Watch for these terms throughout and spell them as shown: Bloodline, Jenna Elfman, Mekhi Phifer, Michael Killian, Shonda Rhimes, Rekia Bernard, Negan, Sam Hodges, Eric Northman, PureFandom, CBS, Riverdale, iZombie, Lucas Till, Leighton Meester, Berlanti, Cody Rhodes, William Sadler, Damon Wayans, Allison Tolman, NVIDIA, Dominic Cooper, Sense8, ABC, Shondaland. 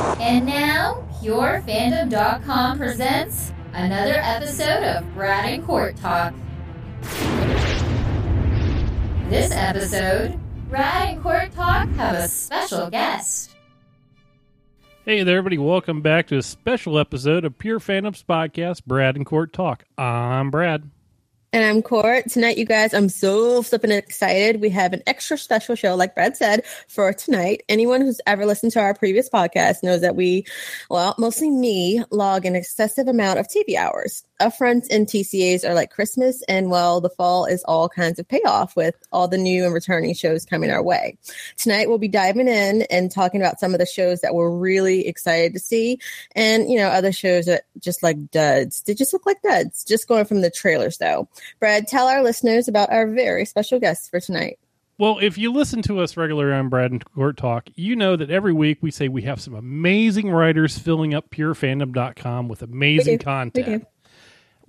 And now, PureFandom.com presents another episode of Brad and Court Talk. This episode, Brad and Court Talk have a special guest. Hey there, everybody. Welcome back to a special episode of Pure Fandom's podcast, Brad and Court Talk. I'm Brad. And I'm Court. Tonight, you guys, I'm so flippin' excited. We have an extra special show, like Brad said, for tonight. Anyone who's ever listened to our previous podcast knows that we, well, mostly me, log an excessive amount of TV hours. Upfronts and TCAs are like Christmas, and, well, the fall is all kinds of payoff with all the new and returning shows coming our way. Tonight, we'll be diving in and talking about some of the shows that we're really excited to see and, you know, other shows that just like duds. They just look like duds, just going from the trailers, though. Brad, tell our listeners about our very special guests for tonight. Well, if you listen to us regularly on Brad and Court Talk, you know that every week we say we have some amazing writers filling up purefandom.com with amazing content.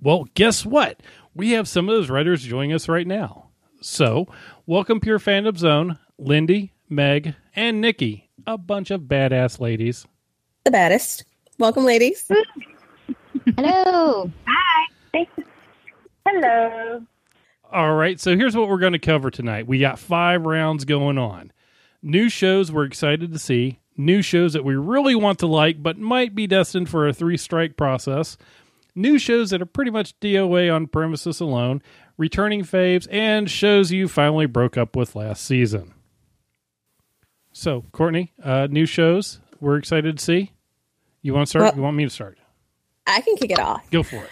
Well, guess what? We have some of those writers joining us right now. So, welcome Pure Fandom Zone, Lindy, Meg, and Nikki, a bunch of badass ladies. The baddest. Welcome, ladies. Hello. Hi. Thanks. Hello. All right, so here's what we're going to cover tonight. We got 5 rounds going on. New shows we're excited to see, new shows that we really want to like but might be destined for a 3-strike process, new shows that are pretty much DOA on premises alone, returning faves, and shows you finally broke up with last season. So, Courtney, new shows we're excited to see. You want to start? Well, you want me to start? I can kick it off. Go for it.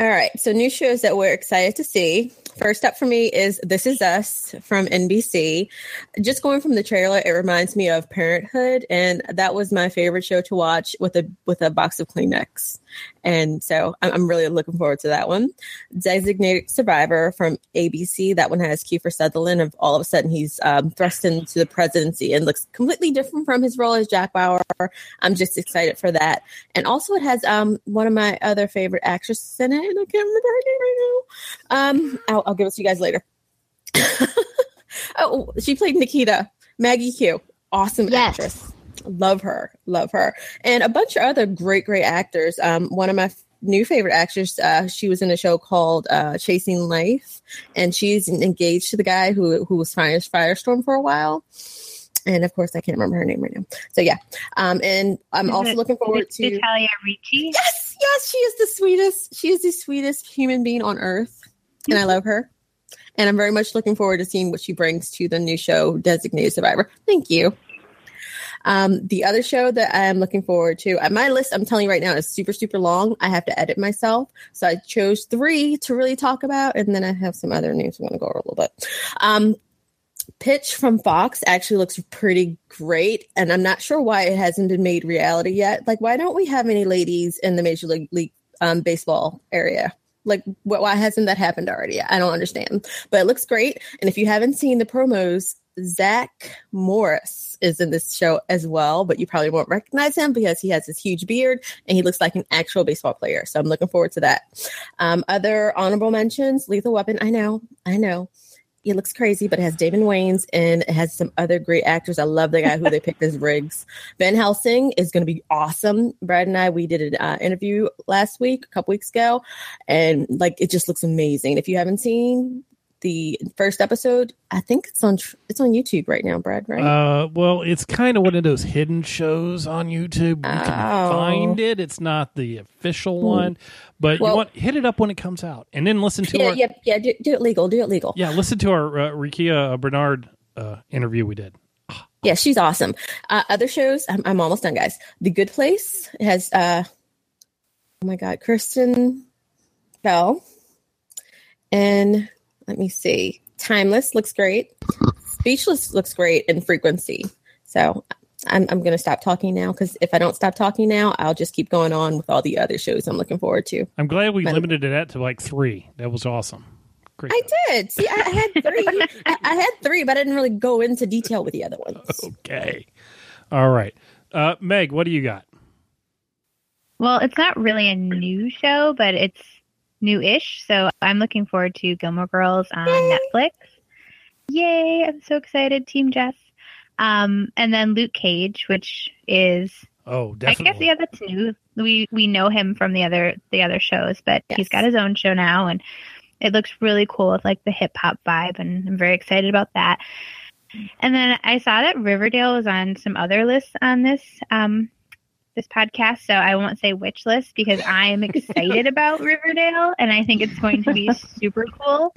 All right, so new shows that we're excited to see. First up for me is This Is Us from NBC. Just going from the trailer, it reminds me of Parenthood, and that was my favorite show to watch with a box of Kleenex. And so I'm really looking forward to that one. Designated Survivor from ABC. That one has Kiefer Sutherland. Of all of a sudden, he's thrust into the presidency and looks completely different from his role as Jack Bauer. I'm just excited for that. And also, it has one of my other favorite actresses in it, and I can't remember her name right now. I'll give it to you guys later. Oh, she played Nikita. Maggie Q. Awesome actress. Love her. And a bunch of other great actors. One of my new favorite actors, she was in a show called Chasing Life, and she's engaged to the guy who was Firestorm for a while. And, of course, I can't remember her name right now. So, yeah. And I'm also looking forward to... Italia Ricci? Yes, she is the sweetest. She is the sweetest human being on earth, and I love her. And I'm very much looking forward to seeing what she brings to the new show, Designated Survivor. Thank you. The other show that I'm looking forward to, my list, I'm telling you right now, is super, super long. I have to edit myself. So I chose 3 to really talk about, and then I have some other names I want to go over a little bit. Pitch from Fox actually looks pretty great, and I'm not sure why it hasn't been made reality yet. Like, why don't we have any ladies in the Major League Baseball area? Like, why hasn't that happened already? I don't understand. But it looks great, and if you haven't seen the promos, Zach Morris is in this show as well, but you probably won't recognize him because he has this huge beard and he looks like an actual baseball player. So I'm looking forward to that. Other honorable mentions, Lethal Weapon. I know. It looks crazy, but it has Damon Wayans and it has some other great actors. I love the guy who they picked as Riggs. Van Helsing is going to be awesome. Brad and I, we did an interview last week, a couple weeks ago, and like it just looks amazing. If you haven't seen the first episode, I think it's on YouTube right now, Brad, right? Well, it's kind of one of those hidden shows on YouTube. You can find it. It's not the official one, but you hit it up when it comes out, and then listen to our... Yeah, do it legal. Yeah, listen to our Rekia Bernard interview we did. Yeah, she's awesome. Other shows, I'm almost done, guys. The Good Place has, oh my God, Kristen Bell, and... Let me see. Timeless looks great. Speechless looks great, and Frequency. So I'm going to stop talking now, because if I don't stop talking now, I'll just keep going on with all the other shows I'm looking forward to. I'm glad we limited it to like 3. That was awesome. Great. I did. See, I had 3. I had 3, but I didn't really go into detail with the other ones. Okay. All right. Meg, what do you got? Well, it's not really a new show, but it's new-ish, so I'm looking forward to Gilmore Girls on Netflix. Yay! I'm so excited, Team Jess. And then Luke Cage, which is Oh, definitely. I guess yeah, that's new. We know him from the other shows, but yes. He's got his own show now, and it looks really cool with like the hip hop vibe, and I'm very excited about that. And then I saw that Riverdale was on some other lists on this podcast, so I won't say which list because I am excited about Riverdale, and I think it's going to be super cool.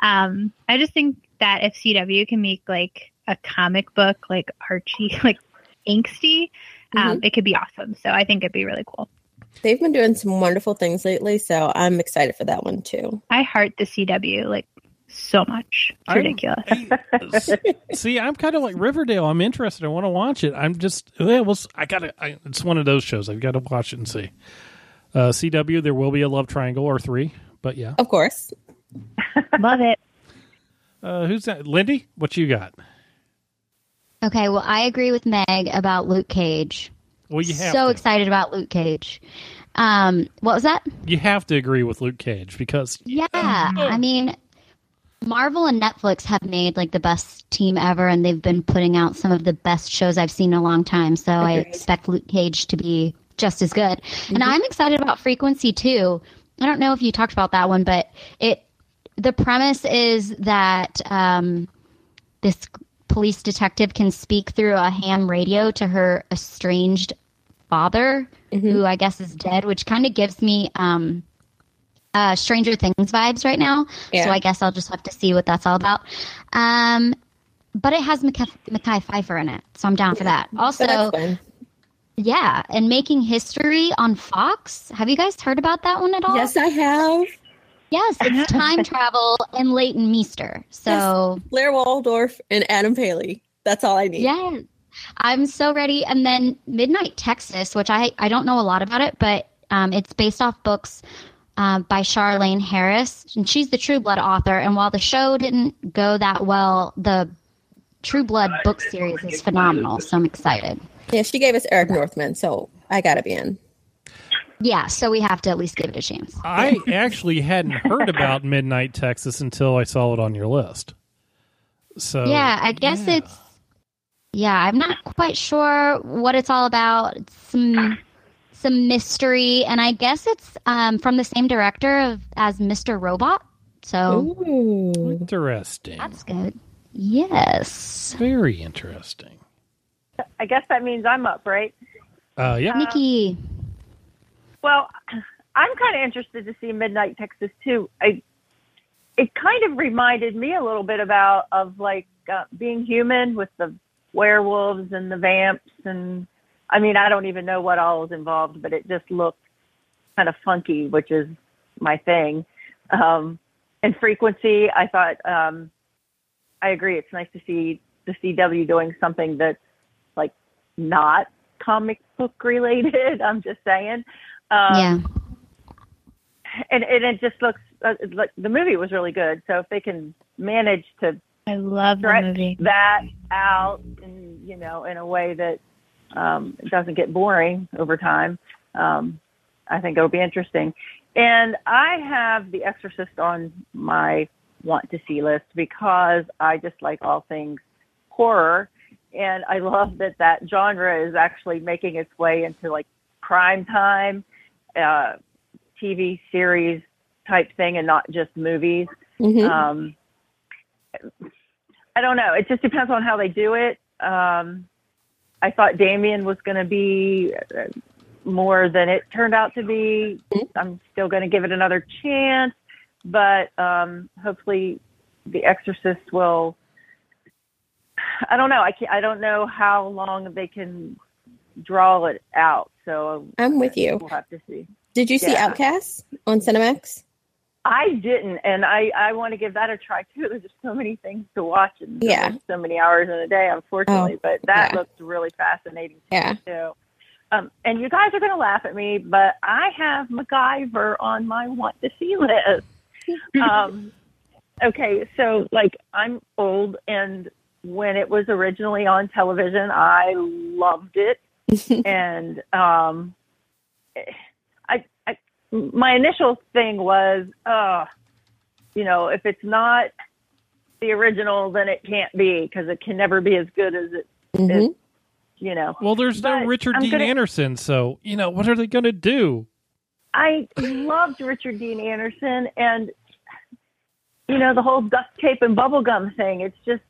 I just think that if CW can make like a comic book, like Archie, like angsty, it could be awesome. So I think it'd be really cool. They've been doing some wonderful things lately, so I'm excited for that one too. I heart the CW like so much. It's ridiculous. See, I'm kind of like Riverdale. I'm interested. I want to watch it. I'm just, well, it's one of those shows. I've got to watch it and see. CW, there will be a love triangle or three, but yeah, of course. Love it. Who's that? Lindy, what you got? Okay, well, I agree with Meg about Luke Cage. Well, you have so to. Excited about Luke Cage. What was that? You have to agree with Luke Cage because... Yeah, I mean, Marvel and Netflix have made like the best team ever, and they've been putting out some of the best shows I've seen in a long time, so I expect Luke Cage to be just as good. Mm-hmm. And I'm excited about Frequency, too. I don't know if you talked about that one, but the premise is that this police detective can speak through a ham radio to her estranged father, who I guess is dead, which kind of gives me Stranger Things vibes right now. Yeah. So I guess I'll just have to see what that's all about. But it has Mekhi Phifer in it, so I'm down for that. Also, yeah, and Making History on Fox. Have you guys heard about that one at all? Yes, I have. Yes, it's time travel and Leighton Meester. So yes, Blair Waldorf and Adam Pally. That's all I need. Yeah, I'm so ready. And then Midnight Texas, which I don't know a lot about it, but it's based off books by Charlene Harris. And she's the True Blood author. And while the show didn't go that well, the True Blood book series is phenomenal. So I'm excited. Yeah, she gave us Eric Northman, so I got to be in. Yeah, so we have to at least give it a chance. I actually hadn't heard about Midnight Texas until I saw it on your list. So yeah, I guess it's... Yeah, I'm not quite sure what it's all about. It's some mystery, and I guess it's from the same director as Mr. Robot. So ooh, interesting. That's good. Yes. Very interesting. I guess that means I'm up, right? Yeah. Nikki... Well, I'm kind of interested to see Midnight Texas too. It kind of reminded me a little bit of Being Human with the werewolves and the vamps, and I mean, I don't even know what all is involved, but it just looked kind of funky, which is my thing. And Frequency, I thought, I agree. It's nice to see the CW doing something that's like not comic book related. I'm just saying. And it just looks like the movie was really good. So if they can manage to, I love the movie, that out, and in a way that doesn't get boring over time, I think it'll be interesting. And I have The Exorcist on my want to see list because I just like all things horror, and I love that genre is actually making its way into like prime time. TV series type thing and not just movies. Mm-hmm. I don't know. It just depends on how they do it. I thought Damien was going to be more than it turned out to be. I'm still going to give it another chance, but hopefully The Exorcist will... I don't know. I don't know how long they can draw it out. So I'm with you. We'll have to see. Did you see Outcast on Cinemax? I didn't, and I want to give that a try too. There's just so many things to watch, and so many hours in a day, unfortunately. But that looked really fascinating to me too. And you guys are going to laugh at me, but I have MacGyver on my want to see list. Okay, so like I'm old, and when it was originally on television, I loved it. And I my initial thing was, if it's not the original, then it can't be, because it can never be as good as it you know. Well, there's no Richard Dean Anderson, so, you know, what are they going to do? I loved Richard Dean Anderson, and, you know, the whole duct tape and bubblegum thing. It's just,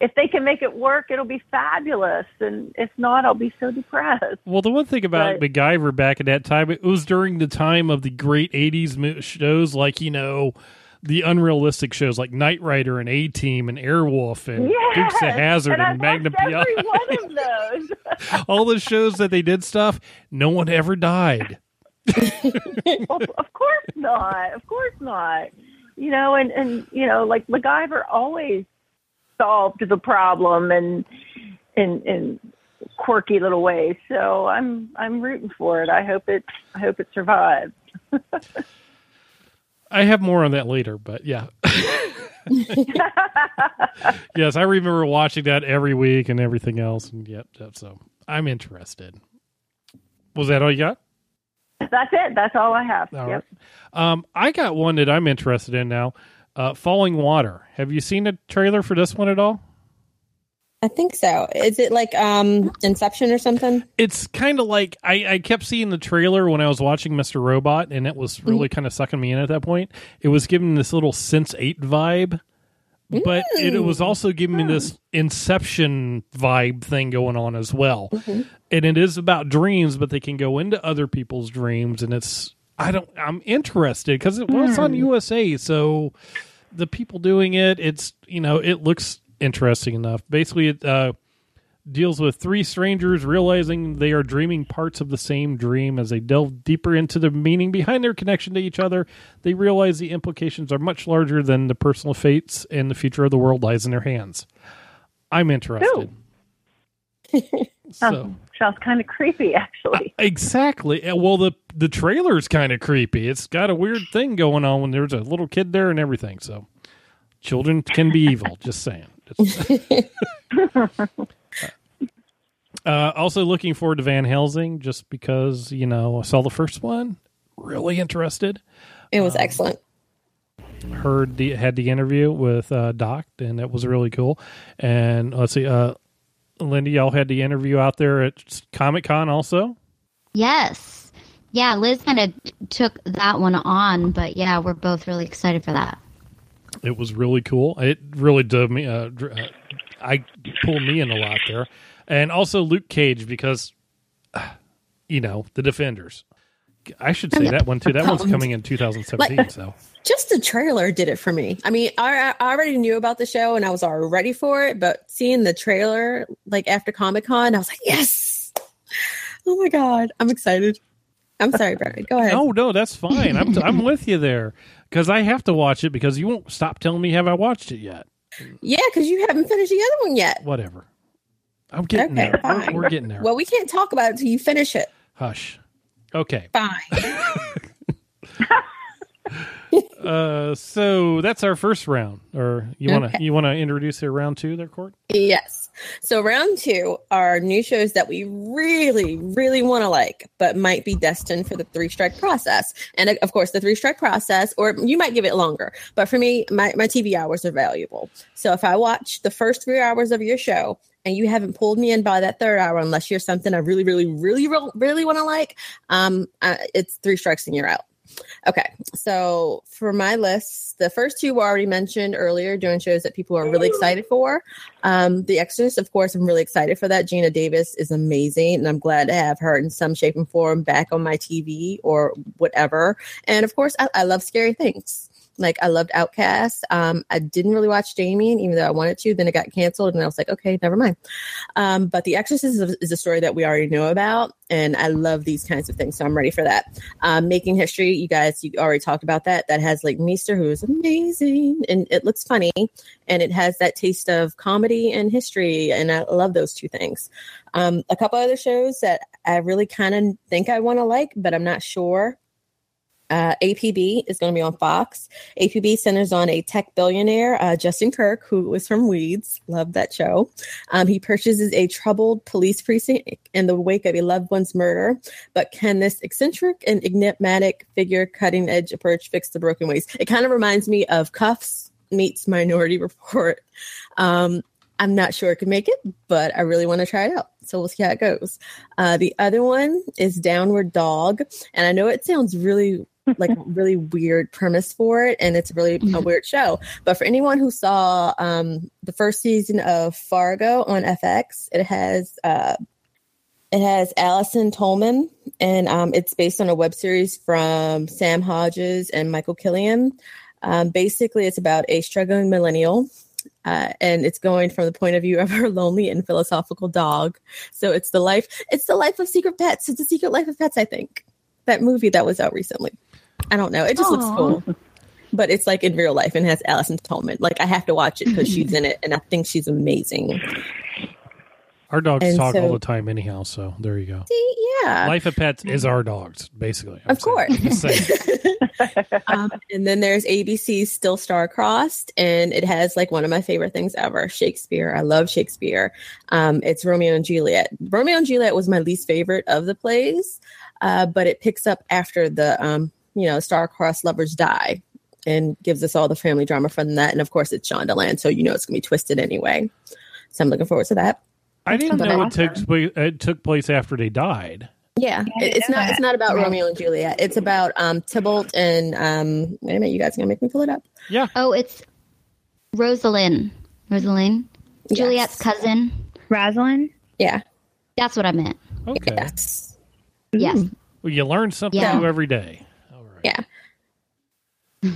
if they can make it work, it'll be fabulous. And if not, I'll be so depressed. Well, the one thing about MacGyver back at that time, it was during the time of the great 80s shows, like, you know, the unrealistic shows like Knight Rider and A-Team and Airwolf and Dukes of Hazzard and Magnum PI. Every one of those. All the shows that they did stuff, no one ever died. Of course not. Of course not. You know, and you know, like MacGyver always solved the problem in quirky little ways. So I'm rooting for it. I hope it survives. I have more on that later, but yeah. Yes, I remember watching that every week and everything else, and yep, so I'm interested. Was that all you got? That's it. That's all I have. All yep. Right. I got one that I'm interested in now. Falling Water. Have you seen a trailer for this one at all? I think so. Is it like Inception or something? It's kind of like, I kept seeing the trailer when I was watching Mr. Robot, and it was really kind of sucking me in at that point. It was giving this little Sense 8 vibe, but it was also giving me this Inception vibe thing going on as well. Mm-hmm. And it is about dreams, but they can go into other people's dreams, and it's I'm interested because it's on USA, so the people doing it, it's, you know, it looks interesting enough. Basically, it deals with three strangers realizing they are dreaming parts of the same dream. As they delve deeper into the meaning behind their connection to each other, they realize the implications are much larger than the personal fates, and the future of the world lies in their hands. I'm interested. So. Sounds kind of creepy, actually. Exactly. Well, the trailer's kind of creepy. It's got a weird thing going on when there's a little kid there and everything. So children can be evil. Just saying. Also looking forward to Van Helsing, just because, you know, I saw the first one. Really interested. It was excellent. Had the interview with Doc, and that was really cool. And let's see, Linda, y'all had the interview out there at Comic-Con also? Yes. Yeah, Liz kind of took that one on, but yeah, we're both really excited for that. It was really cool. It really did me. I pulled me in a lot there. And also Luke Cage, because, you know, The Defenders. I should say that one, too. That one's coming in 2017, so... Just the trailer did it for me. I mean, I already knew about the show, and I was already for it, but seeing the trailer, like, after Comic-Con, I was like, yes! Oh, my God. I'm excited. I'm sorry, Brad. Go ahead. No, that's fine. I'm with you there, because I have to watch it, because you won't stop telling me have I watched it yet. Yeah, because you haven't finished the other one yet. Whatever. I'm getting there. Fine. We're getting there. Well, we can't talk about it until you finish it. Hush. Okay. Fine. So that's our first round. Or you want to introduce their round two, their court? Yes. So round two are new shows that we really, really want to like, but might be destined for the three-strike process. And of course, the three-strike process, or you might give it longer. But for me, my TV hours are valuable. So if I watch the first 3 hours of your show, and you haven't pulled me in by that third hour, unless you're something I really, really, really, really, really want to like, it's three strikes and you're out. Okay, so for my list, the first two were already mentioned earlier, doing shows that people are really excited for. The Exorcist, of course, I'm really excited for that. Gina Davis is amazing, and I'm glad to have her in some shape and form back on my TV or whatever. And, of course, I love scary things. Like, I loved Outcast. I didn't really watch Damien, even though I wanted to. Then it got canceled, and I was like, okay, never mind. But The Exorcist is a story that we already know about, and I love these kinds of things, so I'm ready for that. Making History, you already talked about that. That has, like, Meester, who is amazing, and it looks funny, and it has that taste of comedy and history, and I love those two things. A couple other shows that I really kind of think I want to like, but I'm not sure. APB is going to be on Fox. APB centers on a tech billionaire, Justin Kirk, who was from Weeds. Love that show. He purchases a troubled police precinct in the wake of a loved one's murder. But can this eccentric and enigmatic figure cutting-edge approach fix the broken ways? It kind of reminds me of Cuffs meets Minority Report. I'm not sure it could make it, but I really want to try it out. So we'll see how it goes. The other one is Downward Dog. And I know it sounds really like really weird premise for it. And it's really a weird show. But for anyone who saw the first season of Fargo on FX, it has Allison Tolman. And it's based on a web series from Sam Hodges and Michael Killian. Basically, it's about a struggling millennial. And it's going from the point of view of her lonely and philosophical dog. So it's the life of secret pets. It's the secret life of pets, I think. That movie that was out recently. I don't know. It just looks cool. But it's like in real life and has Allison Tolman. Like I have to watch it because she's in it and I think she's amazing. Our dogs talk all the time anyhow, so there you go. See, yeah. Life of Pets is our dogs, basically. Of course. And then there's ABC's Still Star-Crossed, and it has like one of my favorite things ever, Shakespeare. I love Shakespeare. It's Romeo and Juliet. Romeo and Juliet was my least favorite of the plays, but it picks up after the star-crossed lovers die and gives us all the family drama from that. And of course, it's Shondaland, so you know it's going to be twisted anyway. So I'm looking forward to that. I didn't know it took place after they died. Yeah, it's not about Romeo and Juliet. It's about Tybalt and wait a minute, you guys are gonna make me pull it up. Yeah. Oh, it's Rosalind. Rosalind, yes. Juliet's cousin. Rosalind. Yeah, that's what I meant. Okay. Yes. Yes. Well, you learn something new every day. All right. Yeah.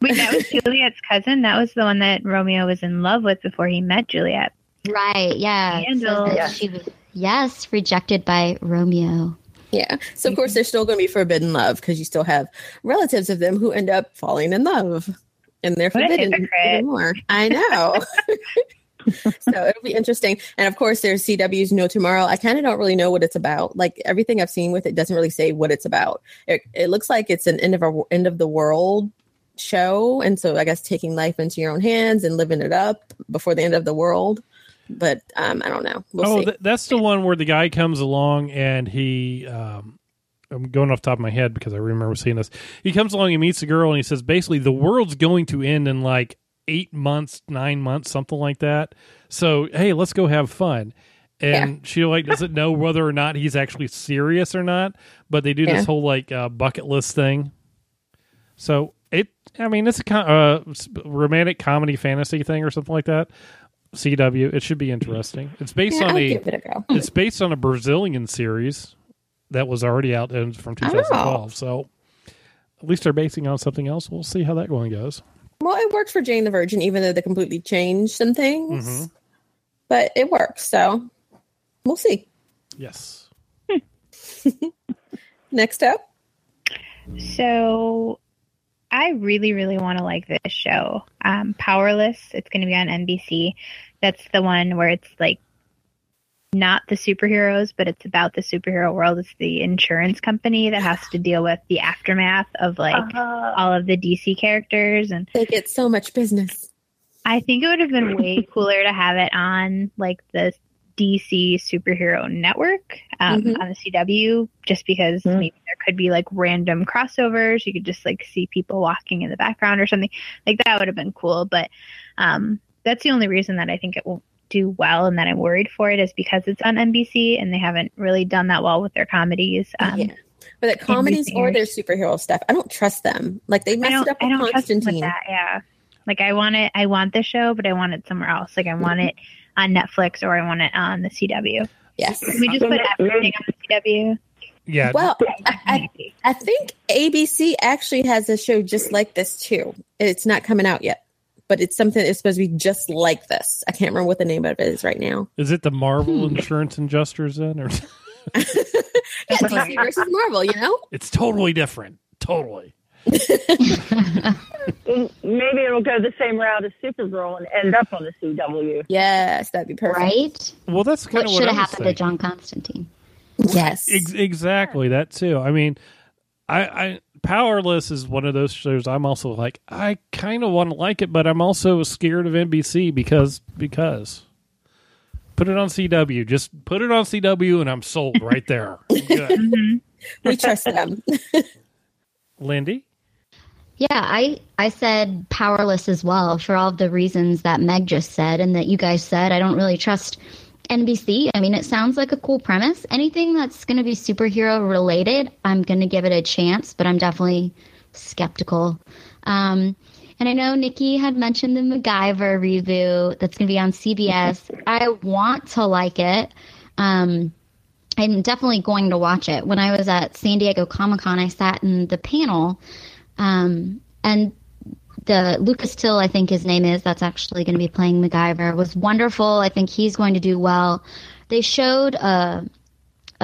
Wait, that was Juliet's cousin. That was the one that Romeo was in love with before he met Juliet. Right, yeah. So she was, rejected by Romeo. Yeah. So, of course, there's still going to be forbidden love because you still have relatives of them who end up falling in love. And they're forbidden anymore. I know. So, it'll be interesting. And, of course, there's CW's No Tomorrow. I kind of don't really know what it's about. Like, everything I've seen with it doesn't really say what it's about. It looks like it's an end of the world show. And so, I guess, taking life into your own hands and living it up before the end of the world. But I don't know. We'll see. That's the one where the guy comes along and he, I'm going off the top of my head because I remember seeing this. He comes along, he meets the girl, and he says, basically, the world's going to end in like 9 months, something like that. So, hey, let's go have fun. And she doesn't know whether or not he's actually serious or not. But they do this whole bucket list thing. So, it's a romantic comedy fantasy thing or something like that. CW. It should be interesting. It's based on It's based on a Brazilian series that was already out from 2012. So at least they're basing on something else. We'll see how that one goes. Well, it worked for Jane the Virgin, even though they completely changed some things. Mm-hmm. But it works, so we'll see. Yes. Next up. So I really, really want to like this show. Powerless. It's going to be on NBC. That's the one where it's like not the superheroes, but it's about the superhero world. It's the insurance company that has to deal with the aftermath of like all of the DC characters. And they get so much business. I think it would have been way cooler to have it on like the DC superhero network on the CW, just because maybe there could be like random crossovers. You could just like see people walking in the background or something like that would have been cool. But that's the only reason that I think it won't do well and that I'm worried for it is because it's on NBC and they haven't really done that well with their comedies. But the comedies or their superhero stuff, I don't trust them. Like they messed up with Constantine. Yeah. Like I want the show, but I want it somewhere else. Like I want it on Netflix or I want it on the CW. Yes. Can we just put everything on the CW? Yeah. Well, I think ABC actually has a show just like this too. It's not coming out yet, but it's something that's supposed to be just like this. I can't remember what the name of it is right now. Is it the Marvel Insurance Adjusters then? Or yeah, DC versus Marvel, you know? It's totally different. Totally. Maybe it'll go the same route as Supergirl and end up on the CW. Yes, that'd be perfect. Right? Well, that's kind of what should have happened to John Constantine. Yes, exactly that too. I mean, I Powerless is one of those shows. I'm also like, I kind of want to like it, but I'm also scared of NBC because put it on CW. Just put it on CW, and I'm sold right there. Good. We trust them, Lindy. Yeah, I said powerless as well for all of the reasons that Meg just said and that you guys said. I don't really trust NBC. I mean, it sounds like a cool premise. Anything that's going to be superhero related, I'm going to give it a chance, but I'm definitely skeptical. And I know Nikki had mentioned the MacGyver reboot that's going to be on CBS. I want to like it. I'm definitely going to watch it. When I was at San Diego Comic-Con, I sat in the panel, and the Lucas Till, I think his name is, that's actually going to be playing MacGyver, was wonderful. I think he's going to do well. They showed a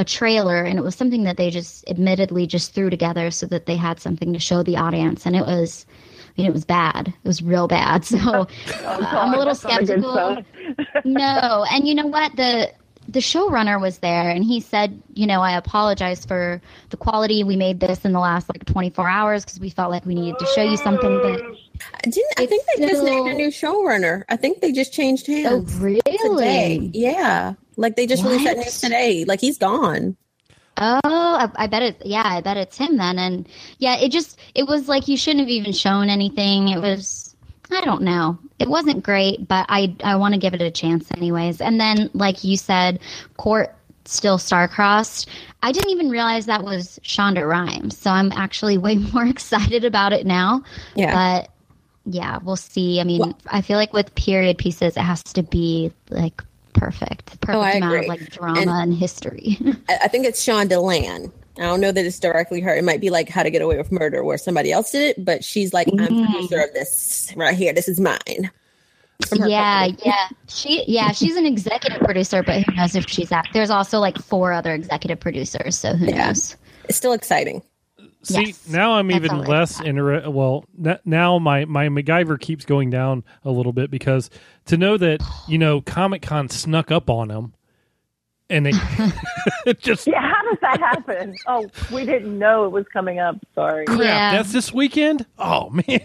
trailer, and it was something that they just admittedly just threw together so that they had something to show the audience, and it was... I mean, it was bad. It was real bad. So I'm a little skeptical. No. And you know what? The showrunner was there, and he said, you know, I apologize for the quality. We made this in the last, 24 hours because we felt like we needed to show you something. But I think they just named a new showrunner. I think they just changed hands. Oh, really? Today. Yeah. They just released that news today. He's gone. Oh, I bet it. Yeah, I bet it's him then. And yeah, it was you shouldn't have even shown anything. It was, I don't know. It wasn't great, but I want to give it a chance anyways. And then, like you said, Court still star-crossed. I didn't even realize that was Shonda Rhimes. So I'm actually way more excited about it now. Yeah. But yeah, we'll see. I mean, I feel like with period pieces, it has to be perfect amount of drama and history. I think it's Shonda Lan. I don't know that it's directly her. It might be How to Get Away with Murder where somebody else did it, but she's I'm producer of this right here. This is mine. Yeah. She's an executive producer, but who knows if she's that. There's also 4 other executive producers, so who knows? It's still exciting. See, yes. Now I'm even less interested. Well, now my MacGyver keeps going down a little bit because to know that, Comic-Con snuck up on him and it just... Yeah, how does that happen? Oh, we didn't know it was coming up. Sorry. Crap, that's this weekend? Oh, man.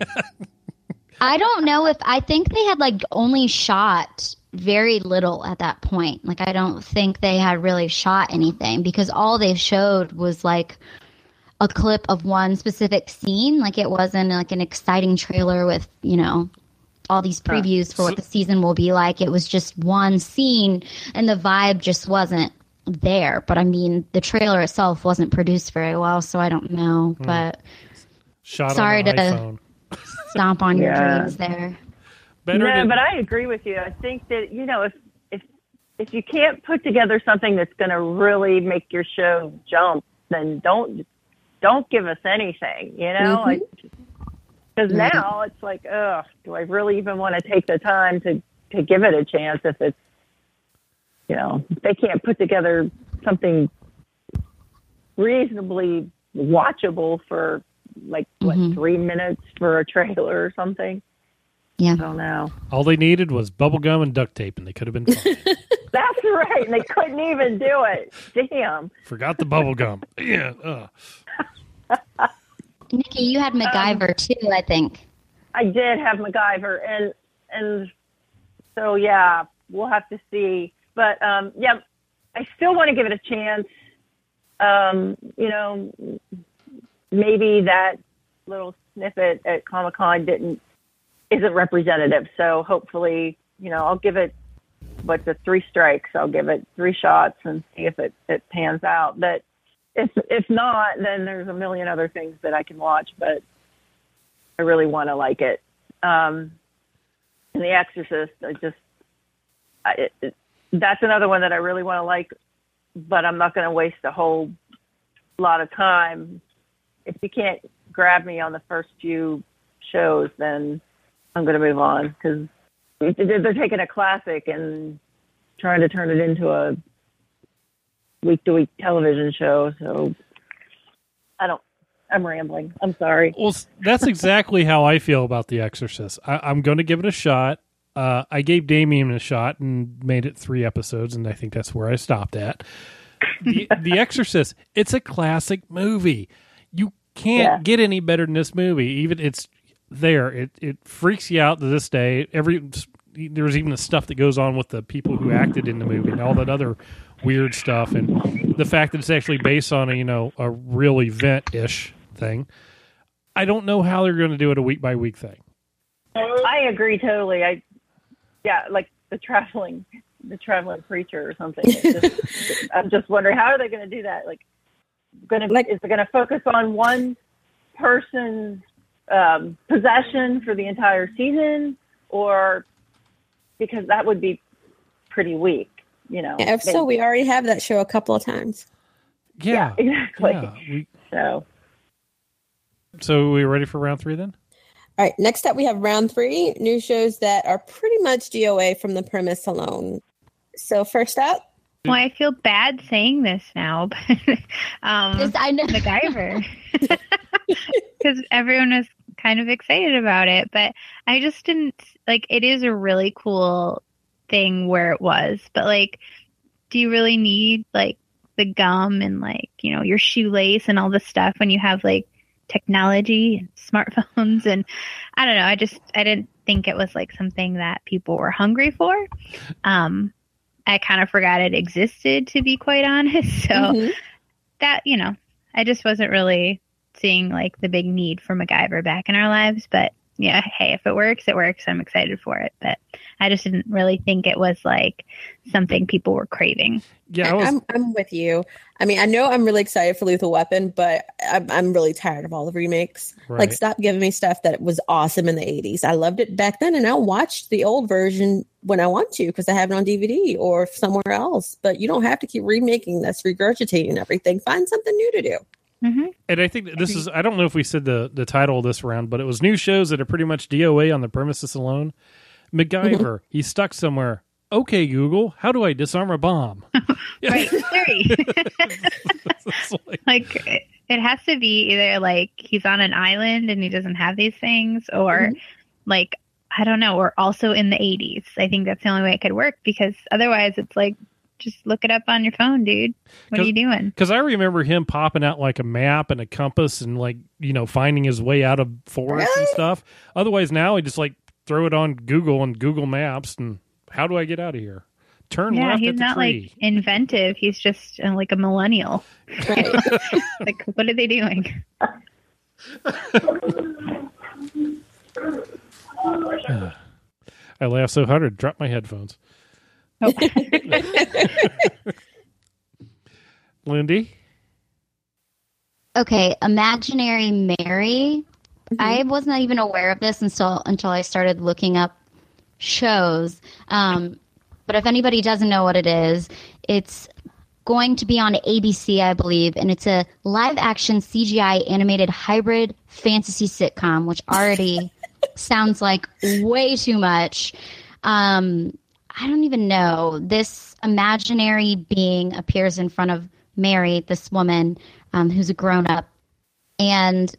I don't know if... I think they had only shot very little at that point. I don't think they had really shot anything because all they showed was a clip of one specific scene. It wasn't an exciting trailer with, all these previews for what the season will be like. It was just one scene and the vibe just wasn't there. But I mean, the trailer itself wasn't produced very well, so I don't know. But shot sorry on to stomp on your dreams there. But I agree with you. I think that, if you can't put together something that's going to really make your show jump, then don't give us anything, because now it's ugh, do I really even want to take the time to give it a chance if it's, if they can't put together something reasonably watchable for 3 minutes for a trailer or something. Yeah. I don't know. All they needed was bubble gum and duct tape, and they could have been fine. That's right, and they couldn't even do it. Damn. Forgot the bubble gum. Yeah. Nikki, you had MacGyver too, I think. I did have MacGyver, and so yeah, we'll have to see. But I still want to give it a chance. Maybe that little snippet at Comic-Con isn't representative. So hopefully, I'll give it I'll give it 3 shots and see if it pans out. But if not, then there's a million other things that I can watch, but I really want to like it. And The Exorcist, that's another one that I really want to like, but I'm not going to waste a whole lot of time. If you can't grab me on the first few shows, then I'm going to move on because they're taking a classic and trying to turn it into a week-to-week television show. So I'm rambling. I'm sorry. Well, that's exactly how I feel about The Exorcist. I'm going to give it a shot. I gave Damien a shot and made it 3 episodes, and I think that's where I stopped at. The Exorcist, it's a classic movie. You can't get any better than this movie. Even it's... there it freaks you out to this day. There's even the stuff that goes on with the people who acted in the movie and all that other weird stuff, and the fact that it's actually based on a real event-ish thing. I don't know how they're going to do it, a week by week thing. I agree totally. Yeah, like the traveling preacher or something. I'm just wondering, how are they going to do that? Is it going to focus on one person's possession for the entire season, or because that would be pretty weak, you know? Yeah, if so, we already have that show a couple of times. Yeah exactly. Yeah, So we ready for round 3 then? All right. Next up, we have round 3, new shows that are pretty much DOA from the premise alone. So first up. Well, I feel bad saying this now, but I know MacGyver, because everyone was kind of excited about it, but I just didn't like. It is a really cool thing where it was, but like, do you really need like the gum and like, you know, your shoelace and all this stuff when you have like technology and smartphones? And I don't know, I didn't think it was like something that people were hungry for. I kind of forgot it existed, to be quite honest. So that, you know, I just wasn't really seeing like the big need for MacGyver back in our lives. But yeah, hey, if it works, it works. I'm excited for it. But I just didn't really think it was like something people were craving. Yeah, I'm with you. I mean, I know I'm really excited for Lethal Weapon, but I'm really tired of all the remakes. Right. Like, stop giving me stuff that was awesome in the 80s. I loved it back then, and I'll watch the old version when I want to because I have it on DVD or somewhere else. But you don't have to keep remaking this, regurgitating everything. Find something new to do. Mm-hmm. And I think this is, I don't know if we said the title this round, but it was new shows that are pretty much DOA on the premises alone. MacGyver, he's stuck somewhere. Okay, Google, how do I disarm a bomb? Right, sorry. like, it has to be either like he's on an island and he doesn't have these things, or like, I don't know, or also in the 80s. I think that's the only way it could work, because otherwise it's like, just look it up on your phone, dude. What are you doing? Because I remember him popping out like a map and a compass and like, you know, finding his way out of forests and stuff. Otherwise now he just like throw it on Google and Google Maps and how do I get out of here? Turn left at the tree. Yeah, he's not like inventive. He's just like a millennial. Right. Like, what are they doing? I laughed so hard I dropped my headphones. Oh. Lindy? Okay, Imaginary Mary. I was not even aware of this until I started looking up shows. But if anybody doesn't know what it is, it's going to be on ABC, I believe, and it's a live-action CGI animated hybrid fantasy sitcom, which already sounds like way too much. I don't even know. This imaginary being appears in front of Mary, this woman who's a grown-up. And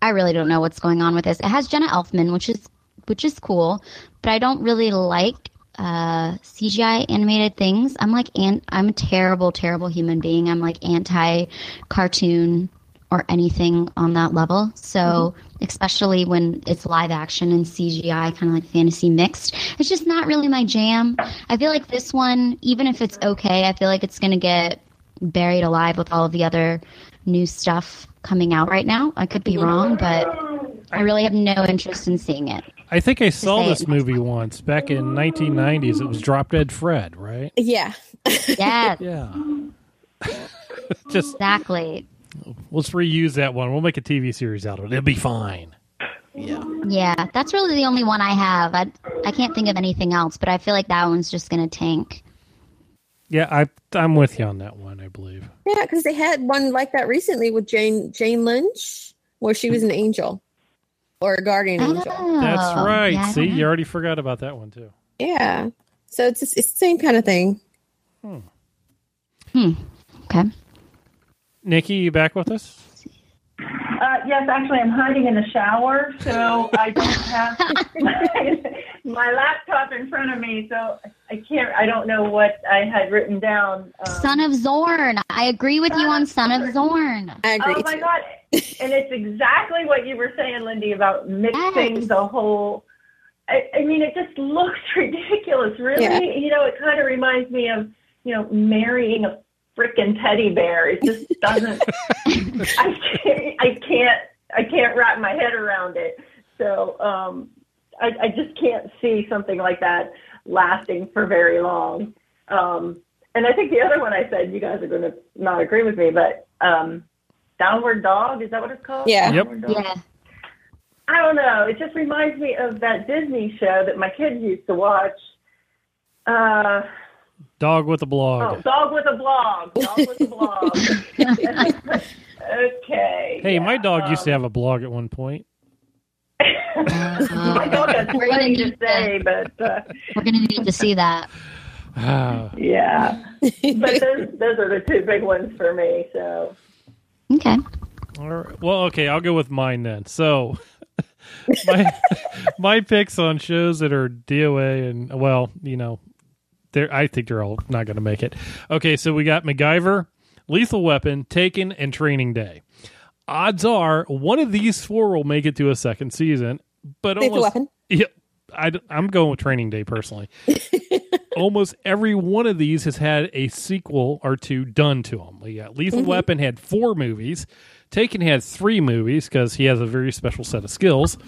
I really don't know what's going on with this. It has Jenna Elfman, which is cool, but I don't really like CGI animated things. I'm like, I'm a terrible, terrible human being. I'm like anti-cartoon or anything on that level. So especially when it's live action and CGI, kind of like fantasy mixed, it's just not really my jam. I feel like this one, even if it's okay, I feel like it's going to get buried alive with all of the other new stuff coming out right now. I could be wrong, but I really have no interest in seeing it. I think I saw this movie once back in 1990s. It was Drop Dead Fred, right? Yeah. Yes. Yeah. Exactly. Let's reuse that one. We'll make a TV series out of it. It'll be fine. Yeah. Yeah, that's really the only one I have. I can't think of anything else, but I feel like that one's just going to tank. Yeah, I'm with you on that one, I believe. Yeah, because they had one like that recently with Jane Lynch, where she was an angel or a guardian angel. That's right. Yeah, see, you already forgot about that one, too. Yeah. So it's the same kind of thing. Okay. Nikki, you back with us? Yes, actually, I'm hiding in the shower, so I don't have my laptop in front of me, so I don't know what I had written down. Son of Zorn. I agree with you on Son of Zorn. I agree. Oh, my God. And it's exactly what you were saying, Lindy, about mixing the whole... I mean, it just looks ridiculous, really. Yeah. You know, it kind of reminds me of, you know, marrying a frickin' teddy bear. It just doesn't. I can't I can't wrap my head around it. So I just can't see something like that lasting for very long. And I think the other one I said, you guys are going to not agree with me, but Downward Dog, is that what it's called? Yeah. Yep. Yeah. I don't know. It just reminds me of that Disney show that my kids used to watch. Dog with a Blog. Oh, Dog with a Blog. Dog with a Blog. Okay. Hey, yeah, my dog used to have a blog at one point. My dog has plenty to say, but... we're going to need to see that. Yeah. But those are the two big ones for me, so... Okay. All right. Well, okay, I'll go with mine then. So... my picks on shows that are DOA and, well, you know, I think they're all not going to make it. Okay, so we got MacGyver, Lethal Weapon, Taken, and Training Day. Odds are one of these four will make it to a second season. But Lethal Weapon? Yeah, I'm going with Training Day personally. Almost every one of these has had a sequel or two done to them. Yeah, Lethal Weapon had 4 movies. Taken had 3 movies because he has a very special set of skills.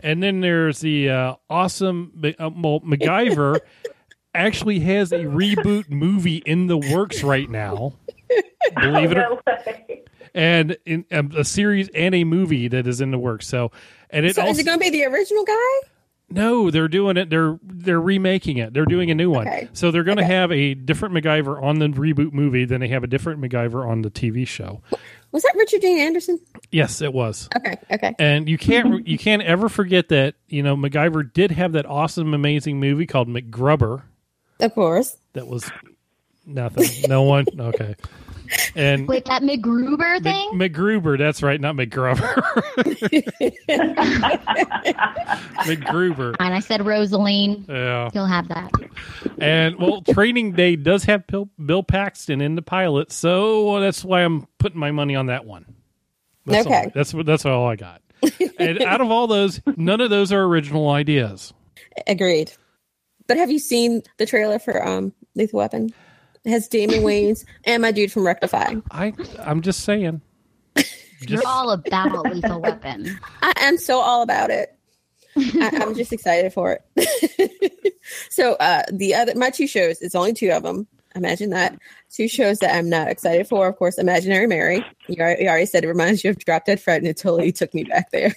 And then there's the awesome MacGyver actually has a reboot movie in the works right now. Believe it or not. And in a series and a movie that is in the works. So is it going to be the original guy? No, they're doing it. They're remaking it. They're doing a new one. Okay. So they're going to have a different MacGyver on the reboot movie than they have a different MacGyver on the TV show. Was that Richard Dean Anderson? Yes, it was. Okay. And you can't ever forget that, you know, MacGyver did have that awesome, amazing movie called MacGrubber. Of course. That was nothing. No one. Okay. And wait, that MacGruber thing? MacGruber, that's right, not MacGruber. MacGruber. And I said Rosaline. Yeah. He'll have that. And, well, Training Day does have Bill Paxton in the pilot, so that's why I'm putting my money on that one. That's okay. All, that's all I got. And out of all those, none of those are original ideas. Agreed. But have you seen the trailer for Lethal Weapon? It has Damon Wayans and my dude from Rectify. I'm just saying. You're all about Lethal Weapon. I am so all about it. I'm just excited for it. So my 2 shows, it's only 2 of them. Imagine that. 2 shows that I'm not excited for. Of course, Imaginary Mary. You already said it reminds you of Drop Dead Fred, and it totally took me back there.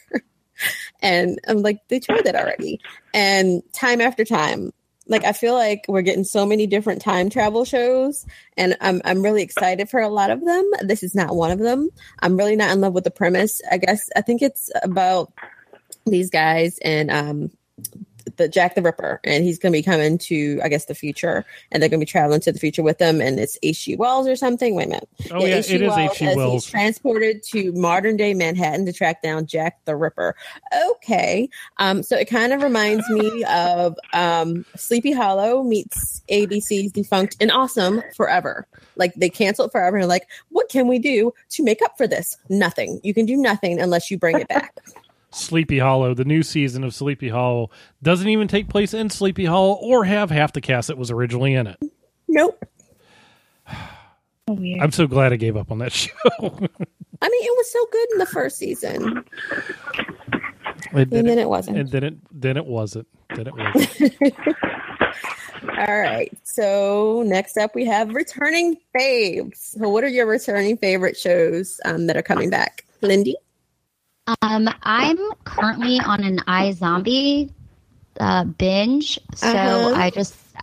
And I'm like, they tried that already. And Time After Time. Like, I feel like we're getting so many different time travel shows, and I'm really excited for a lot of them. This is not one of them. I'm really not in love with the premise. I think it's about these guys and the Jack the Ripper, and he's going to be coming to, I guess, the future, and they're going to be traveling to the future with them, and it's H.G. Wells or something. Wait a minute. Oh, yeah, it is H.G. Wells. He's transported to modern-day Manhattan to track down Jack the Ripper. Okay. So it kind of reminds me of Sleepy Hollow meets ABC's Defunct and Awesome Forever. Like, they canceled Forever, and like, what can we do to make up for this? Nothing. You can do nothing unless you bring it back. Sleepy Hollow, the new season of Sleepy Hollow, doesn't even take place in Sleepy Hollow or have half the cast that was originally in it. Nope. Oh, yeah. I'm so glad I gave up on that show. I mean, it was so good in the first season. And then it wasn't. And then it wasn't. Then it wasn't. All right. So next up we have returning faves. So what are your returning favorite shows that are coming back? Lindy? I'm currently on an iZombie binge, so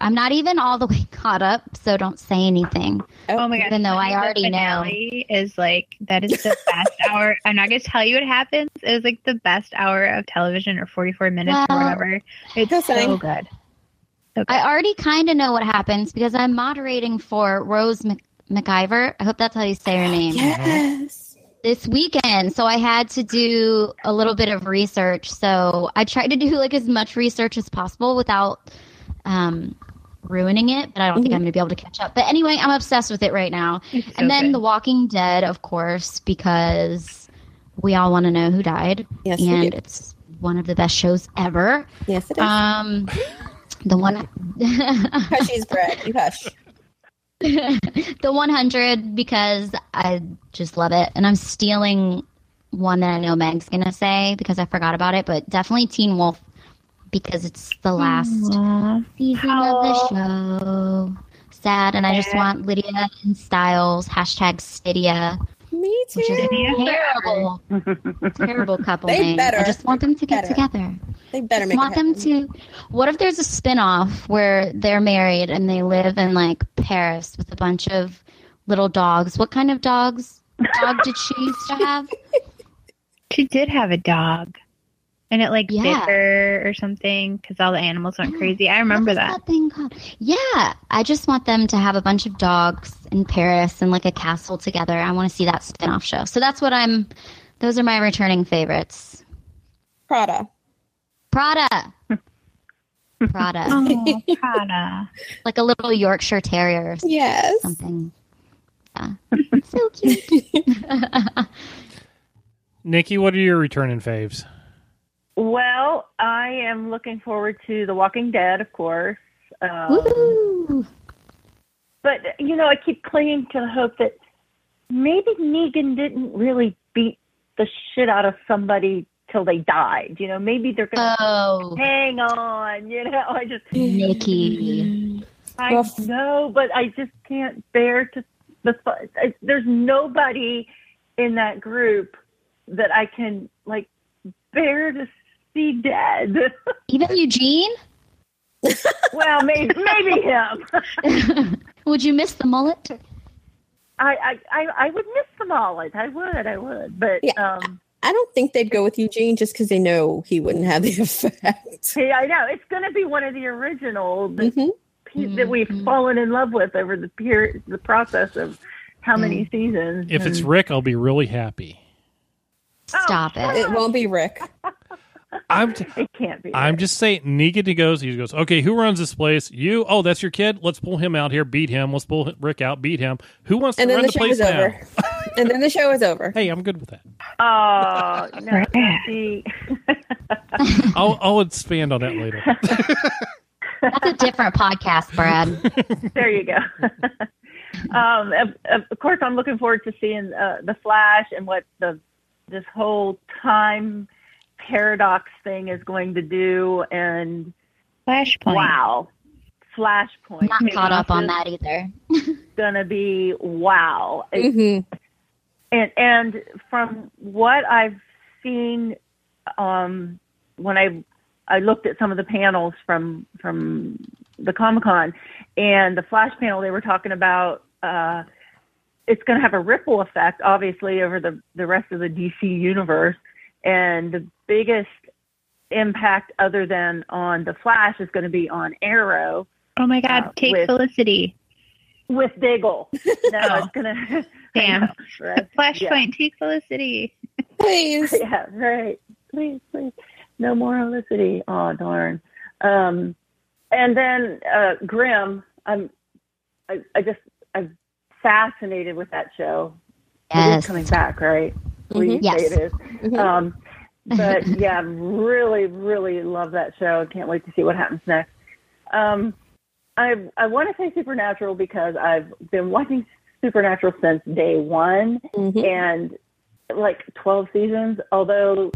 I'm not even all the way caught up, so don't say anything. Oh my god! Even though I already know, is like that is the best hour. I'm not gonna tell you what happens. It was like the best hour of television, or 44 minutes, or whatever. It's so good. I already kind of know what happens because I'm moderating for Rose McIver. I hope that's how you say her name. Yes. This weekend, so I had to do a little bit of research. So I tried to do like as much research as possible without ruining it, but I don't think I'm going to be able to catch up. But anyway, I'm obsessed with it right now. Then The Walking Dead, of course, because we all want to know who died. Yes, and it's one of the best shows ever. Yes, it is. The one. Hushy's bread. You hush. The 100, because I just love it, and I'm stealing one that I know Meg's going to say because I forgot about it, but definitely Teen Wolf because it's the last season of the show. Sad, and I just want Lydia and Styles, #Stydia. Me too. Which is a terrible, terrible couple name. I just want them to get together. They better make it happen. What if there's a spinoff where they're married and they live in like Paris with a bunch of little dogs? What kind of dog did she used to have? She did have a dog. And it, like, bit her or something because all the animals went crazy. I remember that thing called? Yeah. I just want them to have a bunch of dogs in Paris and, like, a castle together. I want to see that spinoff show. So that's what those are my returning favorites. Prada. Oh, Prada. Like a little Yorkshire Terrier or something. Yes. Something. Yeah. So cute. Nikki, what are your returning faves? Well, I am looking forward to The Walking Dead, of course. But, you know, I keep clinging to the hope that maybe Negan didn't really beat the shit out of somebody till they died. You know, maybe they're going to hang on. You know, I just... Nikki. I know, but I just can't bear to... There's nobody in that group that I can, like, bear to be dead. Even Eugene? Well, maybe him. Would you miss the mullet? I would miss the mullet. I would. But yeah, I don't think they'd go with Eugene just because they know he wouldn't have the effect. Yeah, I know. It's going to be one of the original that we've fallen in love with over the process of how many seasons. If it's Rick, I'll be really happy. Stop it. It won't be Rick. It can't be. I'm just saying, Negan goes, okay, who runs this place? You? Oh, that's your kid? Let's pull him out here, beat him. Let's pull Rick out, beat him. Who wants to run the place now? And then the show is over. Hey, I'm good with that. Oh, no. I'll expand on that later. That's a different podcast, Brad. There you go. Of course, I'm looking forward to seeing The Flash and what this whole time paradox thing is going to do, and Flashpoint. Wow. Flashpoint. Not caught up on that either. Gonna be wow. Mm-hmm. And from what I've seen, when I looked at some of the panels from the Comic-Con and the Flash panel, they were talking about, it's going to have a ripple effect, obviously, over the rest of the DC universe. And the biggest impact other than on The Flash is going to be on Arrow. Oh, my God. Take Felicity. With Diggle. No, it's going to... Damn. Flashpoint, take Felicity. Please. Yeah, right. Please. No more Felicity. Oh, darn. And then Grimm. I'm fascinated with that show. Yes. It is coming back, right? Mm-hmm. Yes. It is. Mm-hmm. But yeah, really, really love that show. Can't wait to see what happens next. I want to say Supernatural because I've been watching Supernatural since day one, and like 12 seasons, although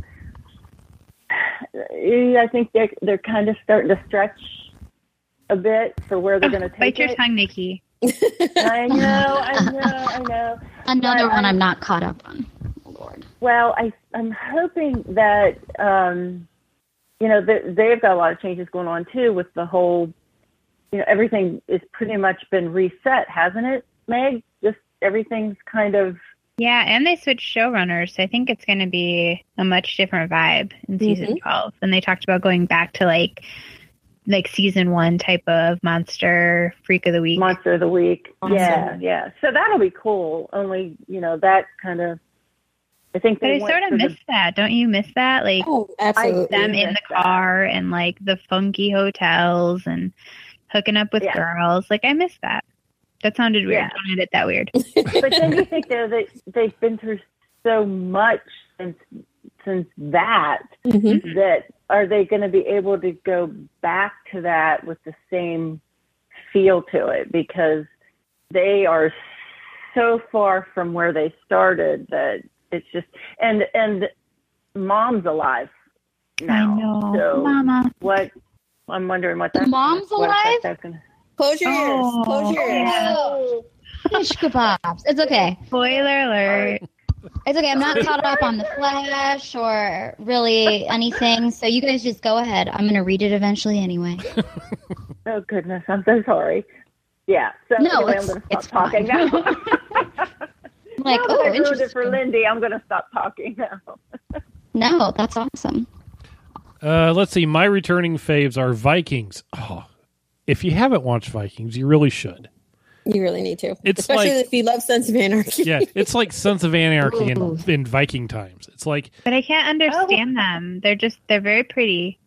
I think they're kind of starting to stretch a bit for where they're going to take it. Bite your tongue, Nikki. I know. Another one I'm not caught up on. Oh, Lord. Well, I'm hoping that, you know, they've got a lot of changes going on, too, with the whole, you know, everything is pretty much been reset, hasn't it, Meg? Just everything's kind of... Yeah, and they switched showrunners, so I think it's going to be a much different vibe in Season 12. And they talked about going back to, like season one type of monster freak of the week. Monster of the week. Awesome. Yeah. So that'll be cool. Only, you know, that kind of, I think they sort of miss that. Don't you miss that? Like them in the car and like the funky hotels and hooking up with girls. Like I miss that. That sounded weird. Don't edit that weird. But then you think though that they've been through so much since that that are they going to be able to go back to that with the same feel to it? Because they are so far from where they started that It's just, and mom's alive now. I know. So Mama. What? I'm wondering what that. Mom's alive. Close your ears. Close your ears. Oh. Fish kebabs. It's okay. Spoiler alert. It's okay. I'm not caught up on the Flash or really anything. So you guys just go ahead. I'm going to read it eventually anyway. Oh, goodness. I'm so sorry. Yeah. So no, anyway, it's talking now. Like, now I wrote it for Lindy, I'm going to stop talking now. No, that's awesome. Let's see. My returning faves are Vikings. Oh, if you haven't watched Vikings, you really should. You really need to. It's especially like, if you love Sons of Anarchy. Yeah, it's like Sons of Anarchy in Viking times. It's like, but I can't understand them. They're very pretty,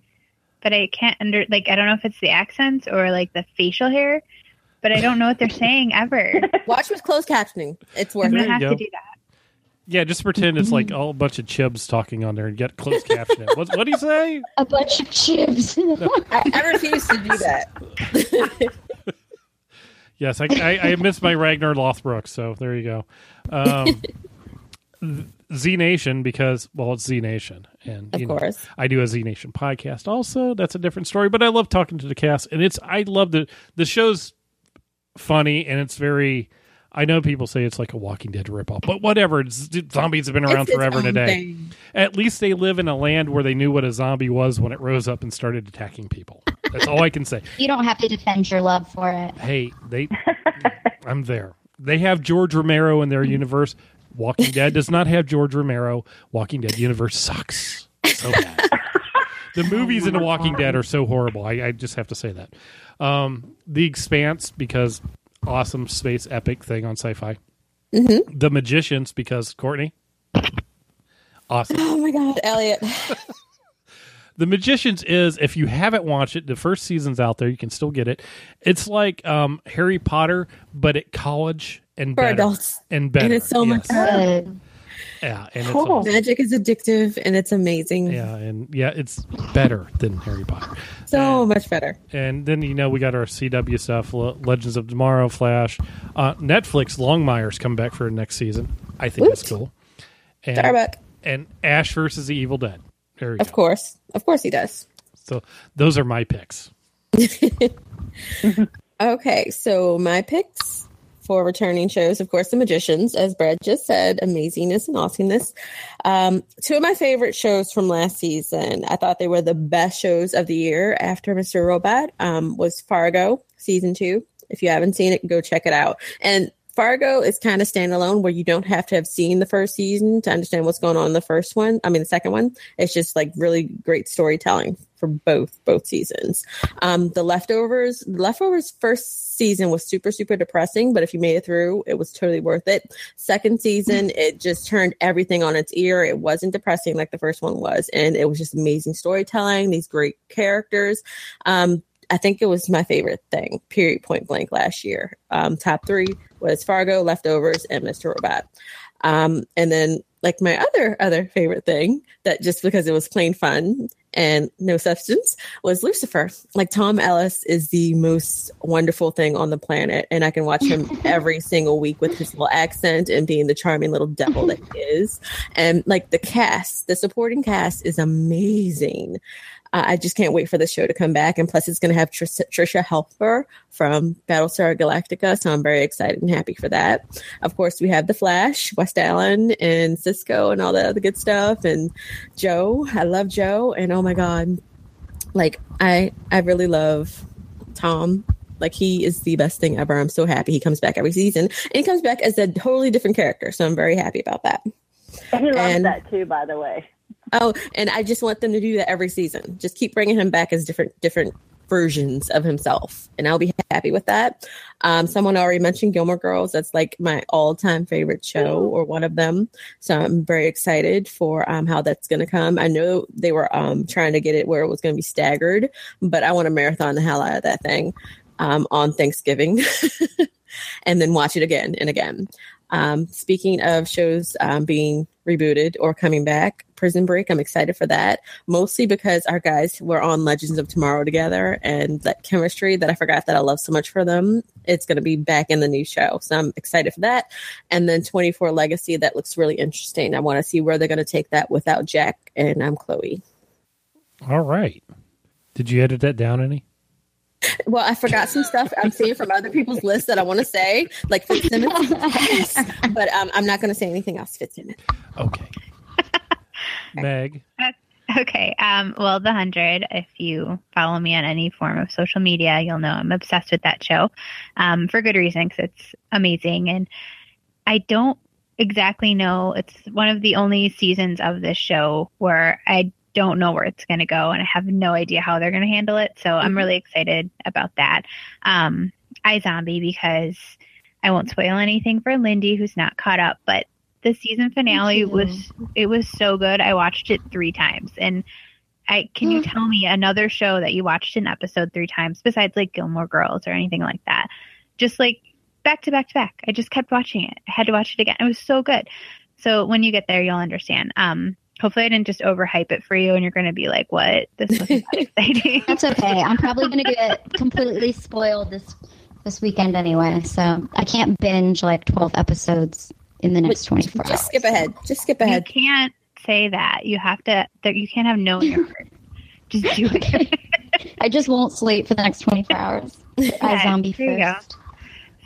but I can't I don't know if it's the accents or like the facial hair, but I don't know what they're saying ever. Watch with closed captioning. It's worth it. I'm gonna have to do that. Yeah, just pretend it's like all a bunch of chibs talking on there and get closed captioning. What do you say? A bunch of chibs. I refuse to do that. Yes, I missed my Ragnar Lothbrok, so there you go. Z Nation, because, well, it's Z Nation. And, of course. Know, I do a Z Nation podcast also. That's a different story, but I love talking to the cast. And I love the show's funny, and it's very, I know people say it's like a Walking Dead ripoff, but whatever. Zombies have been around forever today. Thing. At least they live in a land where they knew what a zombie was when it rose up and started attacking people. That's all I can say. You don't have to defend your love for it. Hey, I'm there. They have George Romero in their universe. Walking Dead does not have George Romero. Walking Dead universe sucks so bad. The movies in The Walking Dead are so horrible. I just have to say that. The Expanse, because awesome space epic thing on Sci-Fi. Mm-hmm. The Magicians, because Courtney. Awesome. Oh my God, Elliot. The Magicians is, if you haven't watched it, the first season's out there. You can still get it. It's like Harry Potter, but at college and better. For adults. And better. And it's so much fun. Yeah, and it's awesome. Magic is addictive, and it's amazing. Yeah, and it's better than Harry Potter. So much better. And then we got our CW stuff: Legends of Tomorrow, Flash, Netflix. Longmire's come back for next season. I think that's cool. And Starbuck and Ash versus the Evil Dead. Of course. Of course he does. So those are my picks. Okay, so my picks for returning shows, of course, The Magicians, as Brad just said, amazingness and awesomeness. Two of my favorite shows from last season, I thought they were the best shows of the year after Mr. Robot, was Fargo Season 2. If you haven't seen it, go check it out. And Fargo is kind of standalone where you don't have to have seen the first season to understand what's going on in the second one. It's just like really great storytelling for both seasons. The Leftovers first season was super, super depressing, but if you made it through, it was totally worth it. Second season, it just turned everything on its ear. It wasn't depressing like the first one was, and it was just amazing storytelling, these great characters. I think it was my favorite thing, period, point blank, last year. Top three was Fargo, Leftovers, and Mr. Robot. And then like my other favorite thing, that just because it was plain fun and no substance, was Lucifer. Like Tom Ellis is the most wonderful thing on the planet, and I can watch him every single week with his little accent and being the charming little devil that he is. And like the supporting cast is amazing. I just can't wait for the show to come back. And plus, it's going to have Trisha Helfer from Battlestar Galactica. So I'm very excited and happy for that. Of course, we have The Flash, West Allen, and Cisco, and all that other good stuff. And Joe. I love Joe. And oh my God, like, I really love Tom. Like, he is the best thing ever. I'm so happy he comes back every season. And he comes back as a totally different character. So I'm very happy about that. And he loves that too, by the way. Oh, and I just want them to do that every season. Just keep bringing him back as different versions of himself, and I'll be happy with that. Someone already mentioned Gilmore Girls. That's like my all-time favorite show, or one of them. So I'm very excited for how that's going to come. I know they were trying to get it where it was going to be staggered, but I want to marathon the hell out of that thing on Thanksgiving and then watch it again and again. Speaking of shows being rebooted or coming back, Prison Break, I'm excited for that, mostly because our guys were on Legends of Tomorrow together, and that chemistry that I forgot that I love so much for them, it's going to be back in the new show. So I'm excited for that. And then 24 Legacy, that looks really interesting. I want to see where they're going to take that without Jack and Chloe. All right. Did you edit that down any? Well, I forgot some stuff I'm seeing from other people's lists that I want to say, like Fitzsimmons, but I'm not going to say anything else, Fitzsimmons. Okay. Meg. Okay. Well, The 100, if you follow me on any form of social media, you'll know I'm obsessed with that show for good reason, because it's amazing. And I don't exactly know. It's one of the only seasons of this show where I don't know where it's going to go, and I have no idea how they're going to handle it. So I'm really excited about that. iZombie, because I won't spoil anything for Lindy, who's not caught up, but the season finale was so good. I watched it 3 times, and can you tell me another show that you watched an episode 3 times besides like Gilmore Girls or anything like that? Just like back to back to back. I just kept watching it. I had to watch it again. It was so good. So when you get there, you'll understand. Hopefully I didn't just overhype it for you and you're going to be like, what? This was not exciting. That's okay. I'm probably going to get completely spoiled this weekend anyway. So I can't binge like 12 episodes in the next 24 hours. Just skip ahead. You can't say that. You have to, you can't have no in your heart. Just do it. I just won't sleep for the next 24 hours. iZombie first. You go.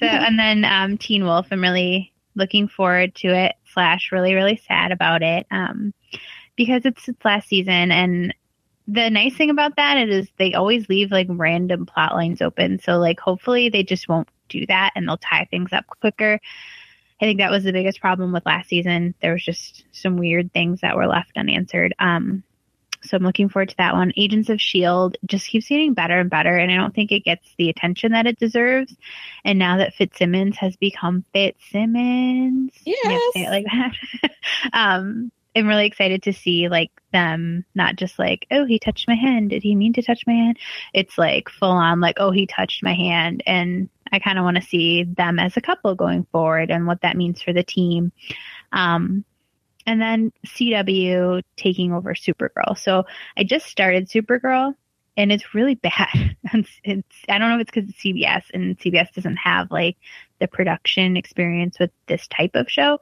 So, and then Teen Wolf, I'm really looking forward to it. Really, really sad about it because it's its last season, and the nice thing about that is they always leave like random plot lines open, so like hopefully they just won't do that and they'll tie things up quicker. I think that was the biggest problem with last season. There was just some weird things that were left unanswered, so I'm looking forward to that one. Agents of S.H.I.E.L.D. just keeps getting better and better, and I don't think it gets the attention that it deserves. And now that Fitzsimmons has become Fitzsimmons, yes, say it like that. I'm really excited to see like them not just like, oh, he touched my hand. Did he mean to touch my hand? It's like full on like, oh, he touched my hand. And I kind of want to see them as a couple going forward and what that means for the team. And then CW taking over Supergirl. So I just started Supergirl, and it's really bad. I don't know if it's because it's CBS, and CBS doesn't have like the production experience with this type of show,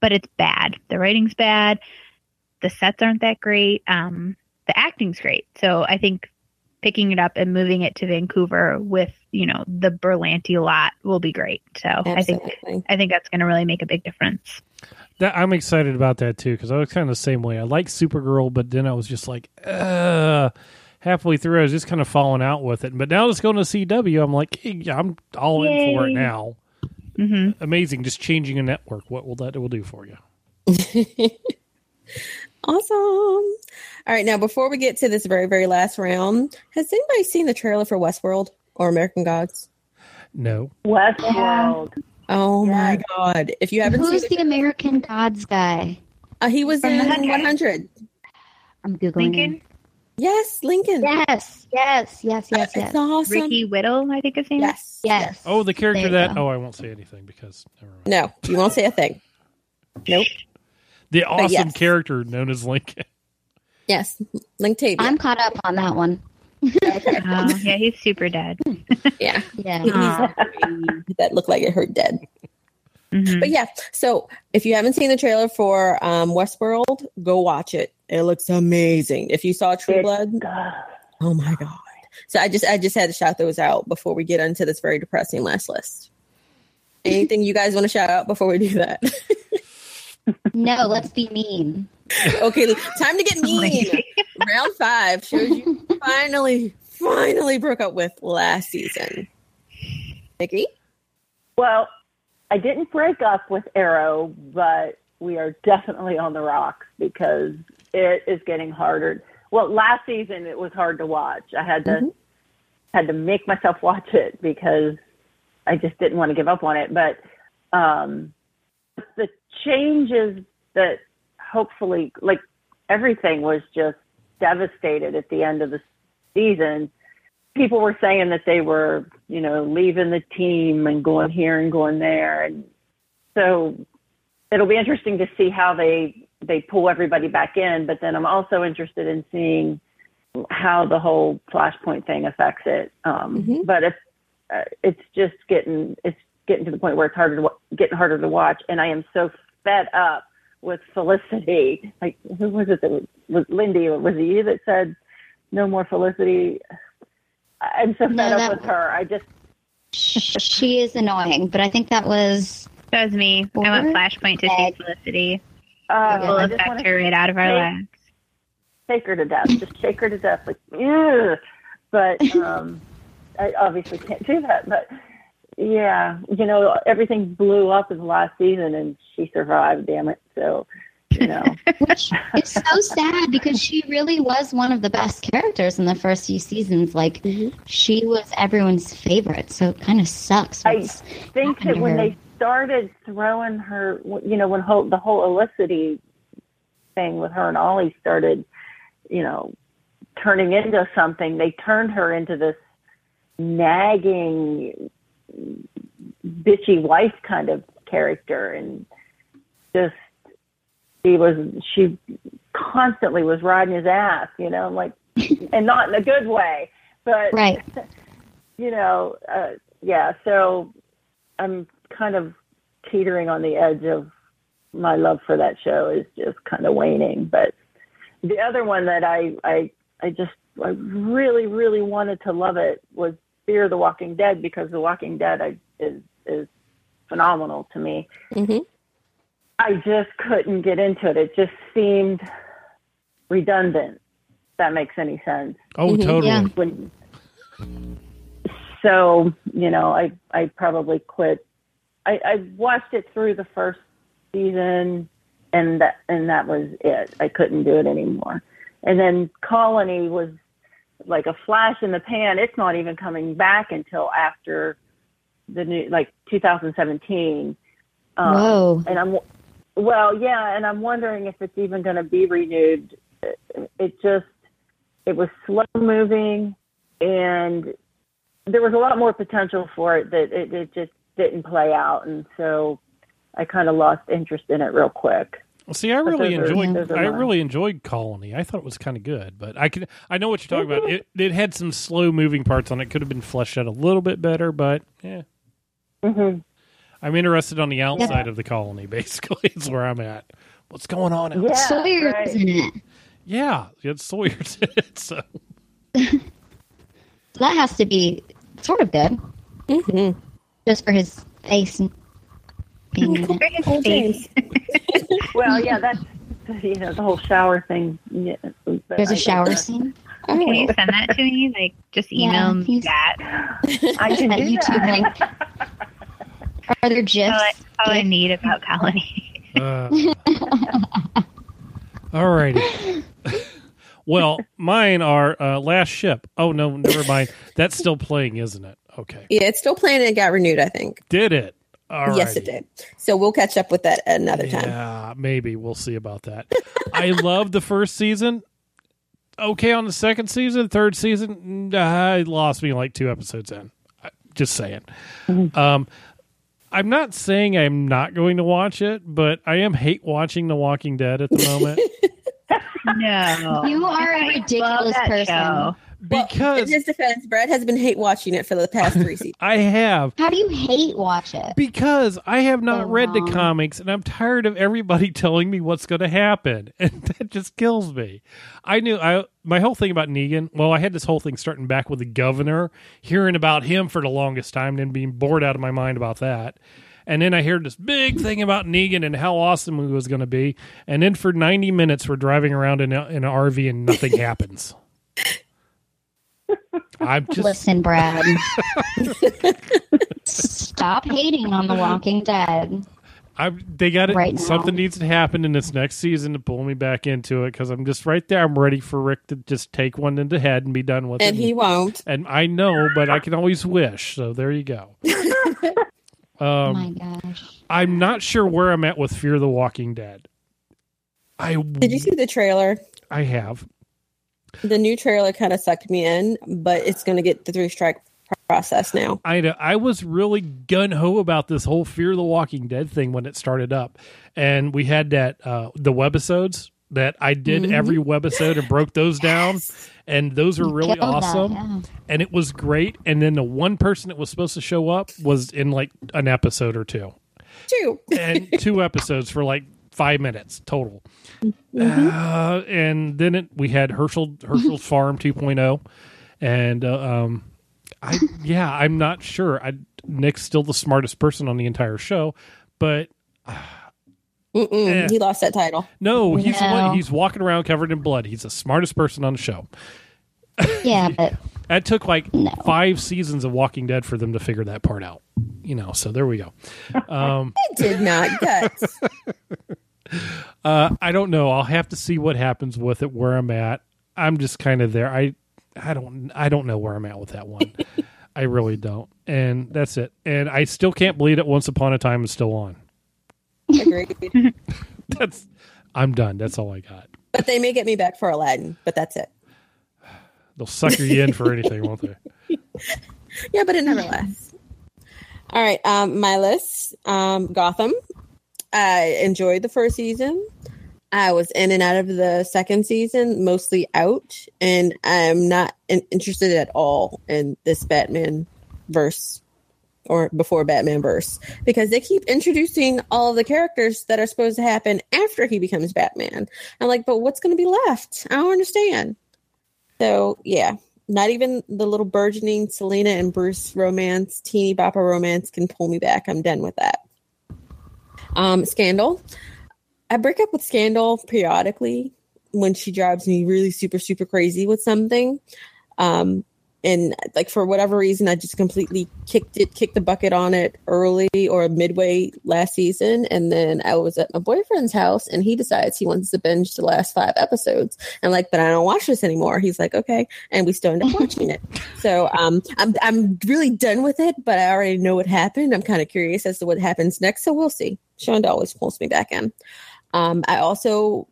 but it's bad. The writing's bad. The sets aren't that great. The acting's great. So I think picking it up and moving it to Vancouver with, the Berlanti lot will be great. So absolutely. I think that's going to really make a big difference. I'm excited about that too, because I was kind of the same way. I like Supergirl, but then I was just like, halfway through, I was just kind of falling out with it. But now it's going to CW. I'm like, hey, I'm all in for it now. Mm-hmm. Amazing, just changing a network. What will that do for you? Awesome. All right, now before we get to this very, very last round, has anybody seen the trailer for Westworld or American Gods? No. Westworld. Yeah. Oh my God! If you haven't, who's the American Gods guy? He was in 100. I'm googling. Lincoln. Him. Yes, Lincoln. Yes. It's awesome. Ricky Whittle, I think his name. Yes. Oh, the character that. Go. Oh, I won't say anything because. Never mind. No, you won't say a thing. Nope. The awesome character known as Lincoln. Yes, Lincoln. I'm caught up on that one. Yeah, he's super dead. Yeah. That looked like it hurt dead. Mm-hmm. But yeah, so if you haven't seen the trailer for Westworld, go watch it. It looks amazing. If you saw True Blood, oh my God. So I just had to shout those out before we get into this very depressing last list. Anything you guys want to shout out before we do that? No, let's be mean. Okay, time to get mean. Round 5 shows you finally broke up with last season. Nikki? Well, I didn't break up with Arrow, but we are definitely on the rocks because it is getting harder. Well, last season it was hard to watch. I had to make myself watch it because I just didn't want to give up on it. But the changes that hopefully, like everything was just devastated at the end of the season. People were saying that they were, leaving the team and going here and going there. And So it'll be interesting to see how they pull everybody back in. But then I'm also interested in seeing how the whole Flashpoint thing affects it. Mm-hmm. But it's getting to the point where it's harder to watch. And I am so fed up with Felicity. Like, who was it that was Lindy? Was it you that said no more Felicity? I'm so fed up with her. I just she is annoying, but I think that was me. I want Flashpoint to see Felicity. We'll affect her right out of our lives. Shake her to death. Just shake her to death. Like, ew. But I obviously can't do that. But yeah, you know, everything blew up in the last season, and she survived. Damn it! So you know, which it's so sad because she really was one of the best characters in the first few seasons. Like she was everyone's favorite. So it kind of sucks. I think that when they started throwing her, you know, when the whole Felicity thing with her and Ollie started, you know, turning into something, they turned her into this nagging, bitchy wife kind of character, and just she constantly was riding his ass, you know, like, and not in a good way, but right, you know, yeah. So I'm kind of teetering on the edge of my love for that show is just kind of waning, but the other one that I really, really wanted to love it was Fear the Walking Dead, because The Walking Dead is phenomenal to me. Mm-hmm. I just couldn't get into it. It just seemed redundant, if that makes any sense. Oh, mm-hmm. Totally. Yeah. So, you know, I probably quit. I watched it through the first season, and that was it. I couldn't do it anymore. And then Colony was like a flash in the pan. It's not even coming back until after the new, like 2017. Whoa. And I'm wondering if it's even going to be renewed. It was slow moving, and there was a lot more potential for it that it just didn't play out. And so I kind of lost interest in it real quick. Well, see, I really enjoyed Colony. I thought it was kind of good, but I know what you're talking about. It had some slow moving parts on it. Could have been fleshed out a little bit better, but yeah. Mm-hmm. I'm interested on the outside of the Colony. Basically, is where I'm at. What's going on outside? Yeah, Sawyer's in it. Yeah, it's Sawyer's in it. So that has to be sort of good, mm-hmm. just for his face. And well, yeah, that's, you know, the whole shower thing. Yeah, there's a shower scene. Oh. Can you send that to me? Like, just email me that. I can do that. YouTube link. Are there gifs? All I need about Colony. All righty. Well, mine are Last Ship. Oh, no, never mind. That's still playing, isn't it? Okay. Yeah, it's still playing, and it got renewed, I think. Did it? Alrighty. Yes, it did. So we'll catch up with that another time. Yeah, maybe. We'll see about that. I loved the first season. Okay, on the second season, third season, I lost me like 2 episodes in. Just saying. Mm-hmm. I'm not saying I'm not going to watch it, but I am hate watching The Walking Dead at the moment. No. You are a ridiculous person. Show. Because in his defense, Brad has been hate watching it for the past 3 seasons. I have. How do you hate watch it? Because I have not read the comics, and I'm tired of everybody telling me what's going to happen, and that just kills me. My whole thing about Negan. Well, I had this whole thing starting back with the governor, hearing about him for the longest time, and then being bored out of my mind about that. And then I heard this big thing about Negan and how awesome he was going to be, and then for 90 minutes we're driving around in an RV and nothing happens. I'm just... Listen, Brad. Stop hating on The Walking Dead. They got it. Right, something needs to happen in this next season to pull me back into it, because I'm just right there. I'm ready for Rick to just take one in the head and be done with it. And he won't. And I know, but I can always wish. So there you go. Oh my gosh. I'm not sure where I'm at with Fear the Walking Dead. Did you see the trailer? I have. The new trailer kind of sucked me in, but it's going to get the 3-strike process now. I know. I was really gung-ho about this whole Fear the Walking Dead thing when it started up. And we had that, the webisodes that I did every webisode and broke those down. And those were really awesome. And it was great. And then the one person that was supposed to show up was in like an episode or two. And two episodes for like 5 minutes total. And then we had Herschel's Farm 2.0. And I'm not sure. Nick's still the smartest person on the entire show, but he lost that title. No, he's the one, he's walking around covered in blood. He's the smartest person on the show. Yeah, but that took like 5 seasons of Walking Dead for them to figure that part out. You know, so there we go. It did not guts. I don't know. I'll have to see what happens with it. Where I'm at, I'm just kind of there. I don't know where I'm at with that one. I really don't. And that's it. And I still can't believe it. Once Upon a Time is still on. Agreed. I'm done. That's all I got. But they may get me back for Aladdin. But that's it. They'll sucker you in for anything, won't they? Yeah, but it never lasts. All right, my list. Gotham. I enjoyed the first season. I was in and out of the second season, mostly out, and I'm not interested at all in this Batman verse or before Batman verse, because they keep introducing all of the characters that are supposed to happen after he becomes Batman. I'm like, but what's going to be left? I don't understand. So, yeah, not even the little burgeoning Selena and Bruce romance, teeny bopper romance can pull me back. I'm done with that. Scandal. I break up with Scandal periodically when she drives me really super, super crazy with something. And like for whatever reason, I just completely kicked the bucket on it early or midway last season. And then I was at my boyfriend's house and he decides he wants to binge the last 5 episodes. And like, but I don't watch this anymore. He's like, okay. And we still end up watching it. So I'm really done with it, but I already know what happened. I'm kind of curious as to what happens next. So we'll see. Shonda always pulls me back in. I also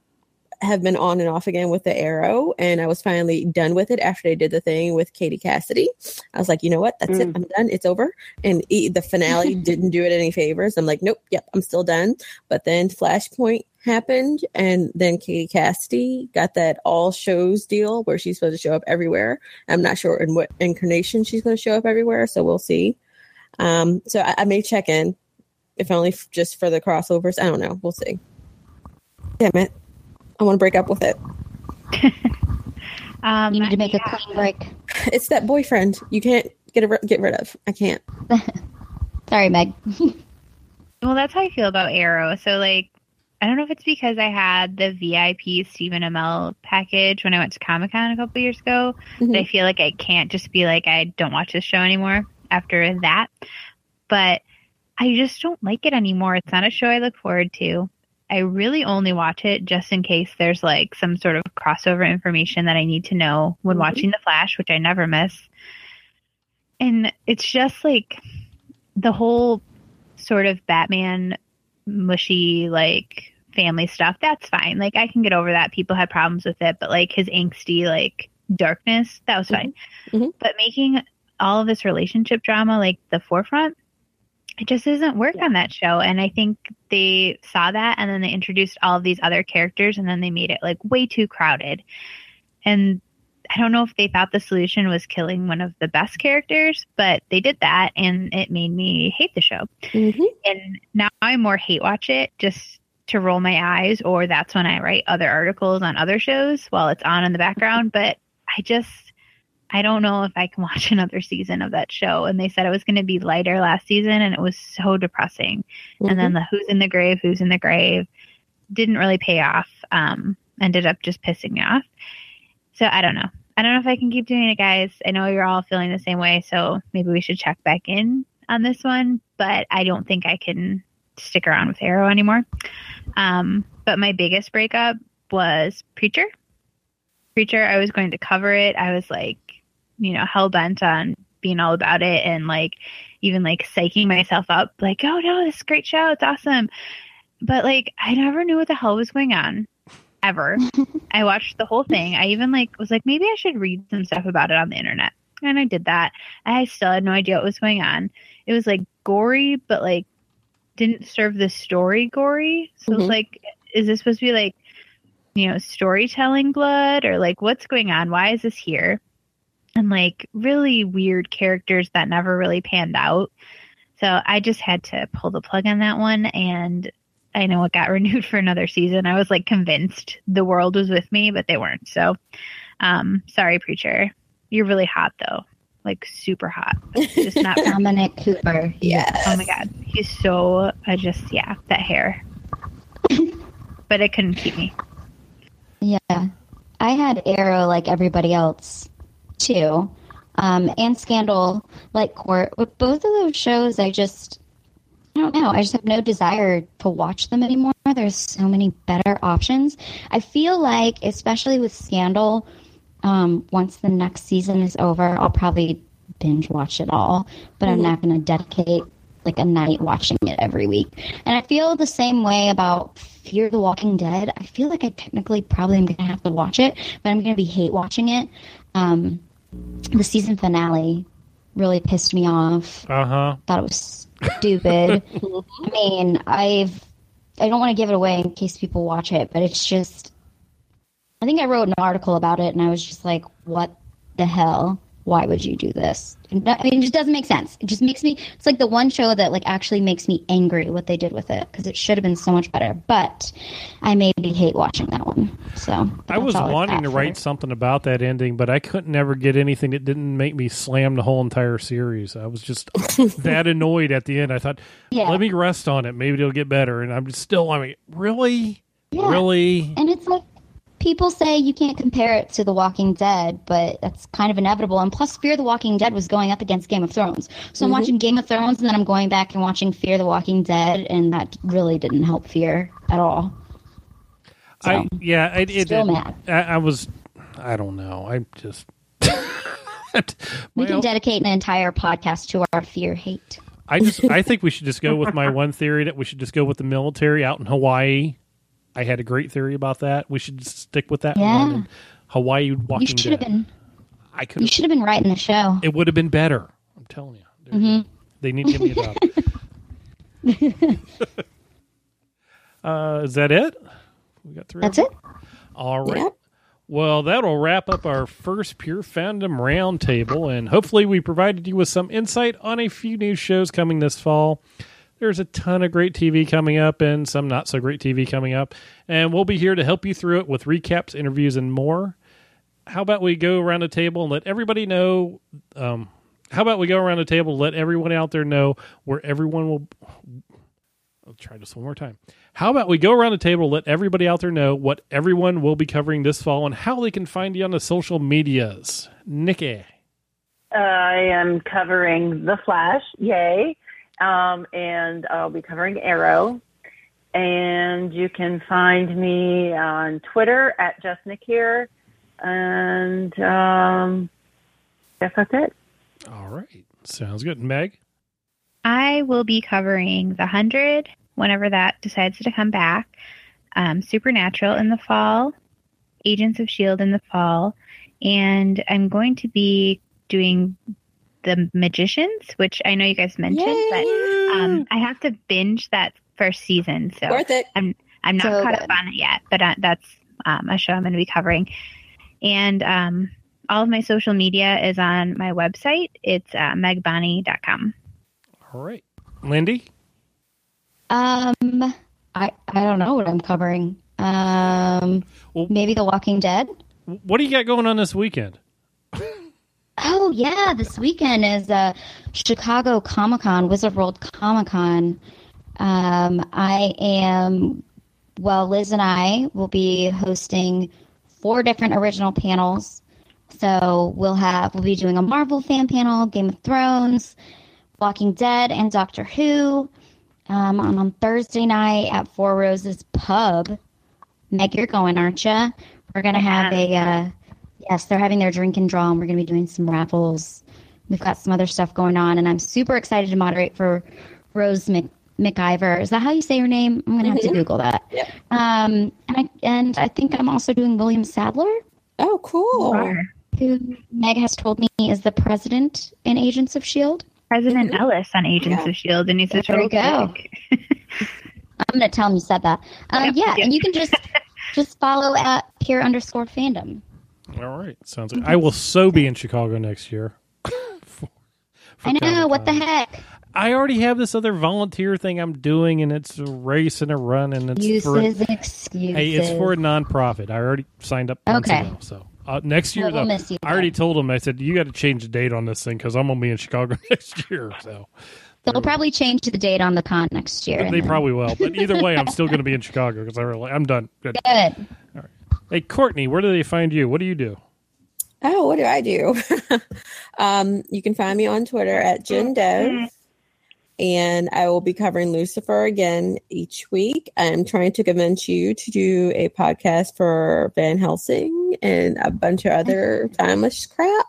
have been on and off again with The Arrow, and I was finally done with it after they did the thing with Katie Cassidy. I was like, you know what? That's it. I'm done. It's over. And the finale didn't do it any favors. I'm like, nope. Yep. I'm still done. But then Flashpoint happened, and then Katie Cassidy got that all shows deal where she's supposed to show up everywhere. I'm not sure in what incarnation she's going to show up everywhere, so we'll see. So I may check in, if only just for the crossovers. I don't know. We'll see. Damn it. I want to break up with it. You need to make a clean break. It's that boyfriend you can't get rid of. I can't. Sorry, Meg. Well, that's how I feel about Arrow. So, like, I don't know if it's because I had the VIP Stephen Amell package when I went to Comic-Con a couple years ago. Mm-hmm. That I feel like I can't just be like, I don't watch this show anymore after that. But I just don't like it anymore. It's not a show I look forward to. I really only watch it just in case there's like some sort of crossover information that I need to know when watching The Flash, which I never miss. And it's just like the whole sort of Batman mushy, like family stuff. That's fine. Like I can get over that. People had problems with it, but like his angsty, like darkness, that was fine. Mm-hmm. But making all of this relationship drama, like the forefront, it just doesn't work on that show. And I think they saw that and then they introduced all of these other characters and then they made it like way too crowded. And I don't know if they thought the solution was killing one of the best characters, but they did that and it made me hate the show. Mm-hmm. And now I more hate watch it just to roll my eyes, or that's when I write other articles on other shows while it's on in the background. But I don't know if I can watch another season of that show. And they said it was going to be lighter last season, and it was so depressing. Mm-hmm. And then the who's in the grave didn't really pay off, ended up just pissing me off. So I don't know. I don't know if I can keep doing it, guys. I know you're all feeling the same way, so maybe we should check back in on this one. But I don't think I can stick around with Arrow anymore. But my biggest breakup was Preacher. Preacher, I was going to cover it. I was like, you know, hell bent on being all about it and like even like psyching myself up like, oh no, this is a great show, it's awesome. But like I never knew what the hell was going on ever. I watched the whole thing. I even like was like, maybe I should read some stuff about it on the internet. and I did that. I still had no idea what was going on. It was like gory, but like didn't serve the story gory. So It was like, is this supposed to be like, you know, storytelling blood, or like what's going on? Why is this here? And like really weird characters that never really panned out. So I just had to pull the plug on that one. And I know it got renewed for another season. I was like convinced the world was with me, but they weren't. So sorry, Preacher. You're really hot though. Like super hot. Just not Dominic Cooper. Yeah. Oh my God. He's so, that hair. But it couldn't keep me. Yeah. I had Arrow like everybody else too. And Scandal like Court. With both of those shows, I don't know. I just have no desire to watch them anymore. There's so many better options. I feel like, especially with Scandal, once the next season is over, I'll probably binge watch it all. But I'm not going to dedicate like a night watching it every week. And I feel the same way about Fear the Walking Dead. I feel like I technically probably am going to have to watch it, but I'm going to be hate watching it. The season finale really pissed me off. Thought it was stupid. I mean, I don't want to give it away in case people watch it, but it's just, I think I wrote an article about it and I was just like, what the hell? Why would you do this? I mean, it just doesn't make sense. It just makes me, it's like the one show that like actually makes me angry what they did with it, because it should have been so much better, but I maybe hate watching that one. So I was wanting to write something about that ending, but I couldn't ever get anything that didn't make me slam the whole entire series. I was just that annoyed at the end. I thought, let me rest on it. Maybe it'll get better. And I'm still, really? Yeah. Really? And it's like, people say you can't compare it to The Walking Dead, but that's kind of inevitable. And plus, Fear the Walking Dead was going up against Game of Thrones. So I'm watching Game of Thrones, and then I'm going back and watching Fear the Walking Dead, and that really didn't help Fear at all. So, mad. I don't know. I'm just... We can dedicate an entire podcast to our Fear hate. I think we should just go with my one theory, that we should just go with the military out in Hawaii. I had a great theory about that. We should stick with that one. And Hawaii Walking Dead. You should have been writing the show. It would have been better. I'm telling you. They need to give me a job. Is that it? We got three. That's it. All right. Yeah. Well, that'll wrap up our first Pure Fandom Roundtable, and hopefully we provided you with some insight on a few new shows coming this fall. There's a ton of great TV coming up and some not so great TV coming up. And we'll be here to help you through it with recaps, interviews, and more. How about we go around the table and let everyone out there know where everyone will... I'll try this one more time. How about we go around the table and let everybody out there know what everyone will be covering this fall and how they can find you on the social medias. Nikki. I am covering The Flash. Yay. And I'll be covering Arrow. And you can find me on Twitter at JustNikHere. And that's it. All right. Sounds good. Meg? I will be covering The 100 whenever that decides to come back. Supernatural in the fall. Agents of S.H.I.E.L.D. in the fall. And I'm going to be doing... The Magicians, which I know you guys mentioned, but I have to binge that first season, so worth it. I'm not so caught up on it yet, but that's a show I'm going to be covering. And all of my social media is on my website. It's megbonnie.com. All right, Lindy. I don't know what I'm covering. Maybe The Walking Dead. What do you got going on this weekend? Oh, yeah. This weekend is Chicago Comic-Con, Wizard World Comic-Con. Liz and I will be hosting 4 different original panels. So we'll be doing a Marvel fan panel, Game of Thrones, Walking Dead, and Doctor Who. On Thursday night at Four Roses Pub. Meg, you're going, aren't you? We're going to have a... Yes, they're having their drink and draw, and we're going to be doing some raffles. We've got some other stuff going on, and I'm super excited to moderate for Rose McIver. Is that how you say her name? I'm going to have to Google that. Yep. And I think I'm also doing William Sadler. Oh, cool. who Meg has told me is the president in Agents of S.H.I.E.L.D. President Ellis on Agents of S.H.I.E.L.D. And he's a total dick. I'm going to tell him you said that. Yeah, and you can just follow at peer_fandom. All right. Sounds like I will so be in Chicago next year. For I know. Comic-Con. What the heck? I already have this other volunteer thing I'm doing, and it's a race and a run, and it's excuses. Hey, it's for a nonprofit. I already signed up. Okay. Ago, so next year, though, I already told them. I said you got to change the date on this thing because I'm gonna be in Chicago next year. So they'll probably change the date on the con next year. They probably will. But either way, I'm still gonna be in Chicago because I'm done. Good. All right. Hey, Courtney, where do they find you? What do you do? Oh, what do I do? You can find me on Twitter at Jen Doe. And I will be covering Lucifer again each week. I'm trying to convince you to do a podcast for Van Helsing and a bunch of other timeless crap.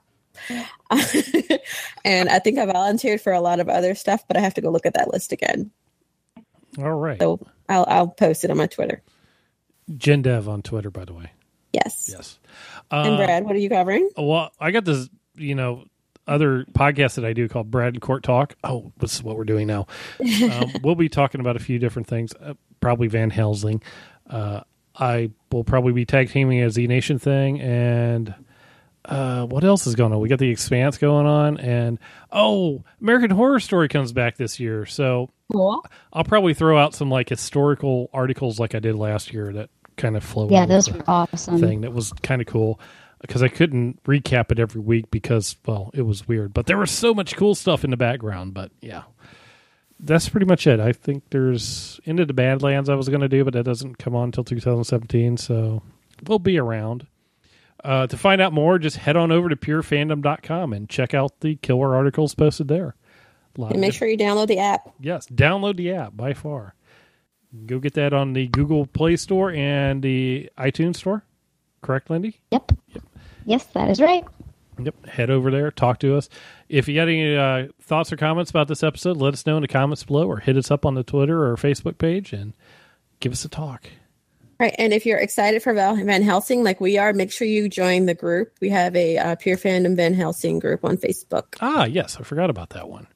And I think I volunteered for a lot of other stuff, but I have to go look at that list again. All right. So I'll post it on my Twitter. Jen Dev on Twitter, by the way. Yes. And Brad, what are you covering? Well, I got this, other podcast that I do called Brad and Court Talk. Oh, this is what we're doing now. We'll be talking about a few different things, probably Van Helsing. I will probably be tag teaming a Z Nation thing. And what else is going on? We got The Expanse going on. And American Horror Story comes back this year. So cool. I'll probably throw out some historical articles like I did last year that kind of flow. Yeah, those were awesome. Thing that was kind of cool. Because I couldn't recap it every week because, it was weird. But there was so much cool stuff in the background. But, yeah, that's pretty much it. I think there's Into the Badlands I was going to do, but that doesn't come on until 2017. So we'll be around. To find out more, just head on over to purefandom.com and check out the killer articles posted there. And make sure you download the app. Yes, download the app by far. Go get that on the Google Play Store and the iTunes Store. Correct, Lindy? Yep. Yes, that is right. Yep. Head over there. Talk to us. If you got any thoughts or comments about this episode, let us know in the comments below or hit us up on the Twitter or Facebook page and give us a talk. All right. And if you're excited for Van Helsing like we are, make sure you join the group. We have a Pure Fandom Van Helsing group on Facebook. Ah, yes. I forgot about that one.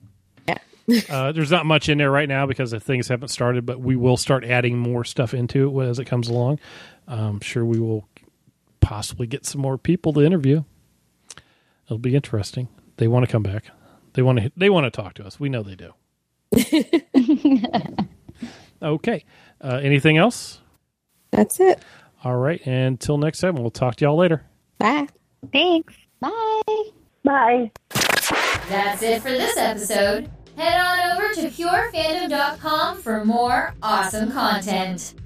Yeah. There's not much in there right now because the things haven't started, but we will start adding more stuff into it as it comes along. I'm sure we will possibly get some more people to interview. It'll be interesting. They want to come back. They want to talk to us. We know they do. Okay. Anything else? That's it. All right. Until next time, we'll talk to y'all later. Bye. Thanks. Bye. Bye. That's it for this episode. Head on over to purefandom.com for more awesome content.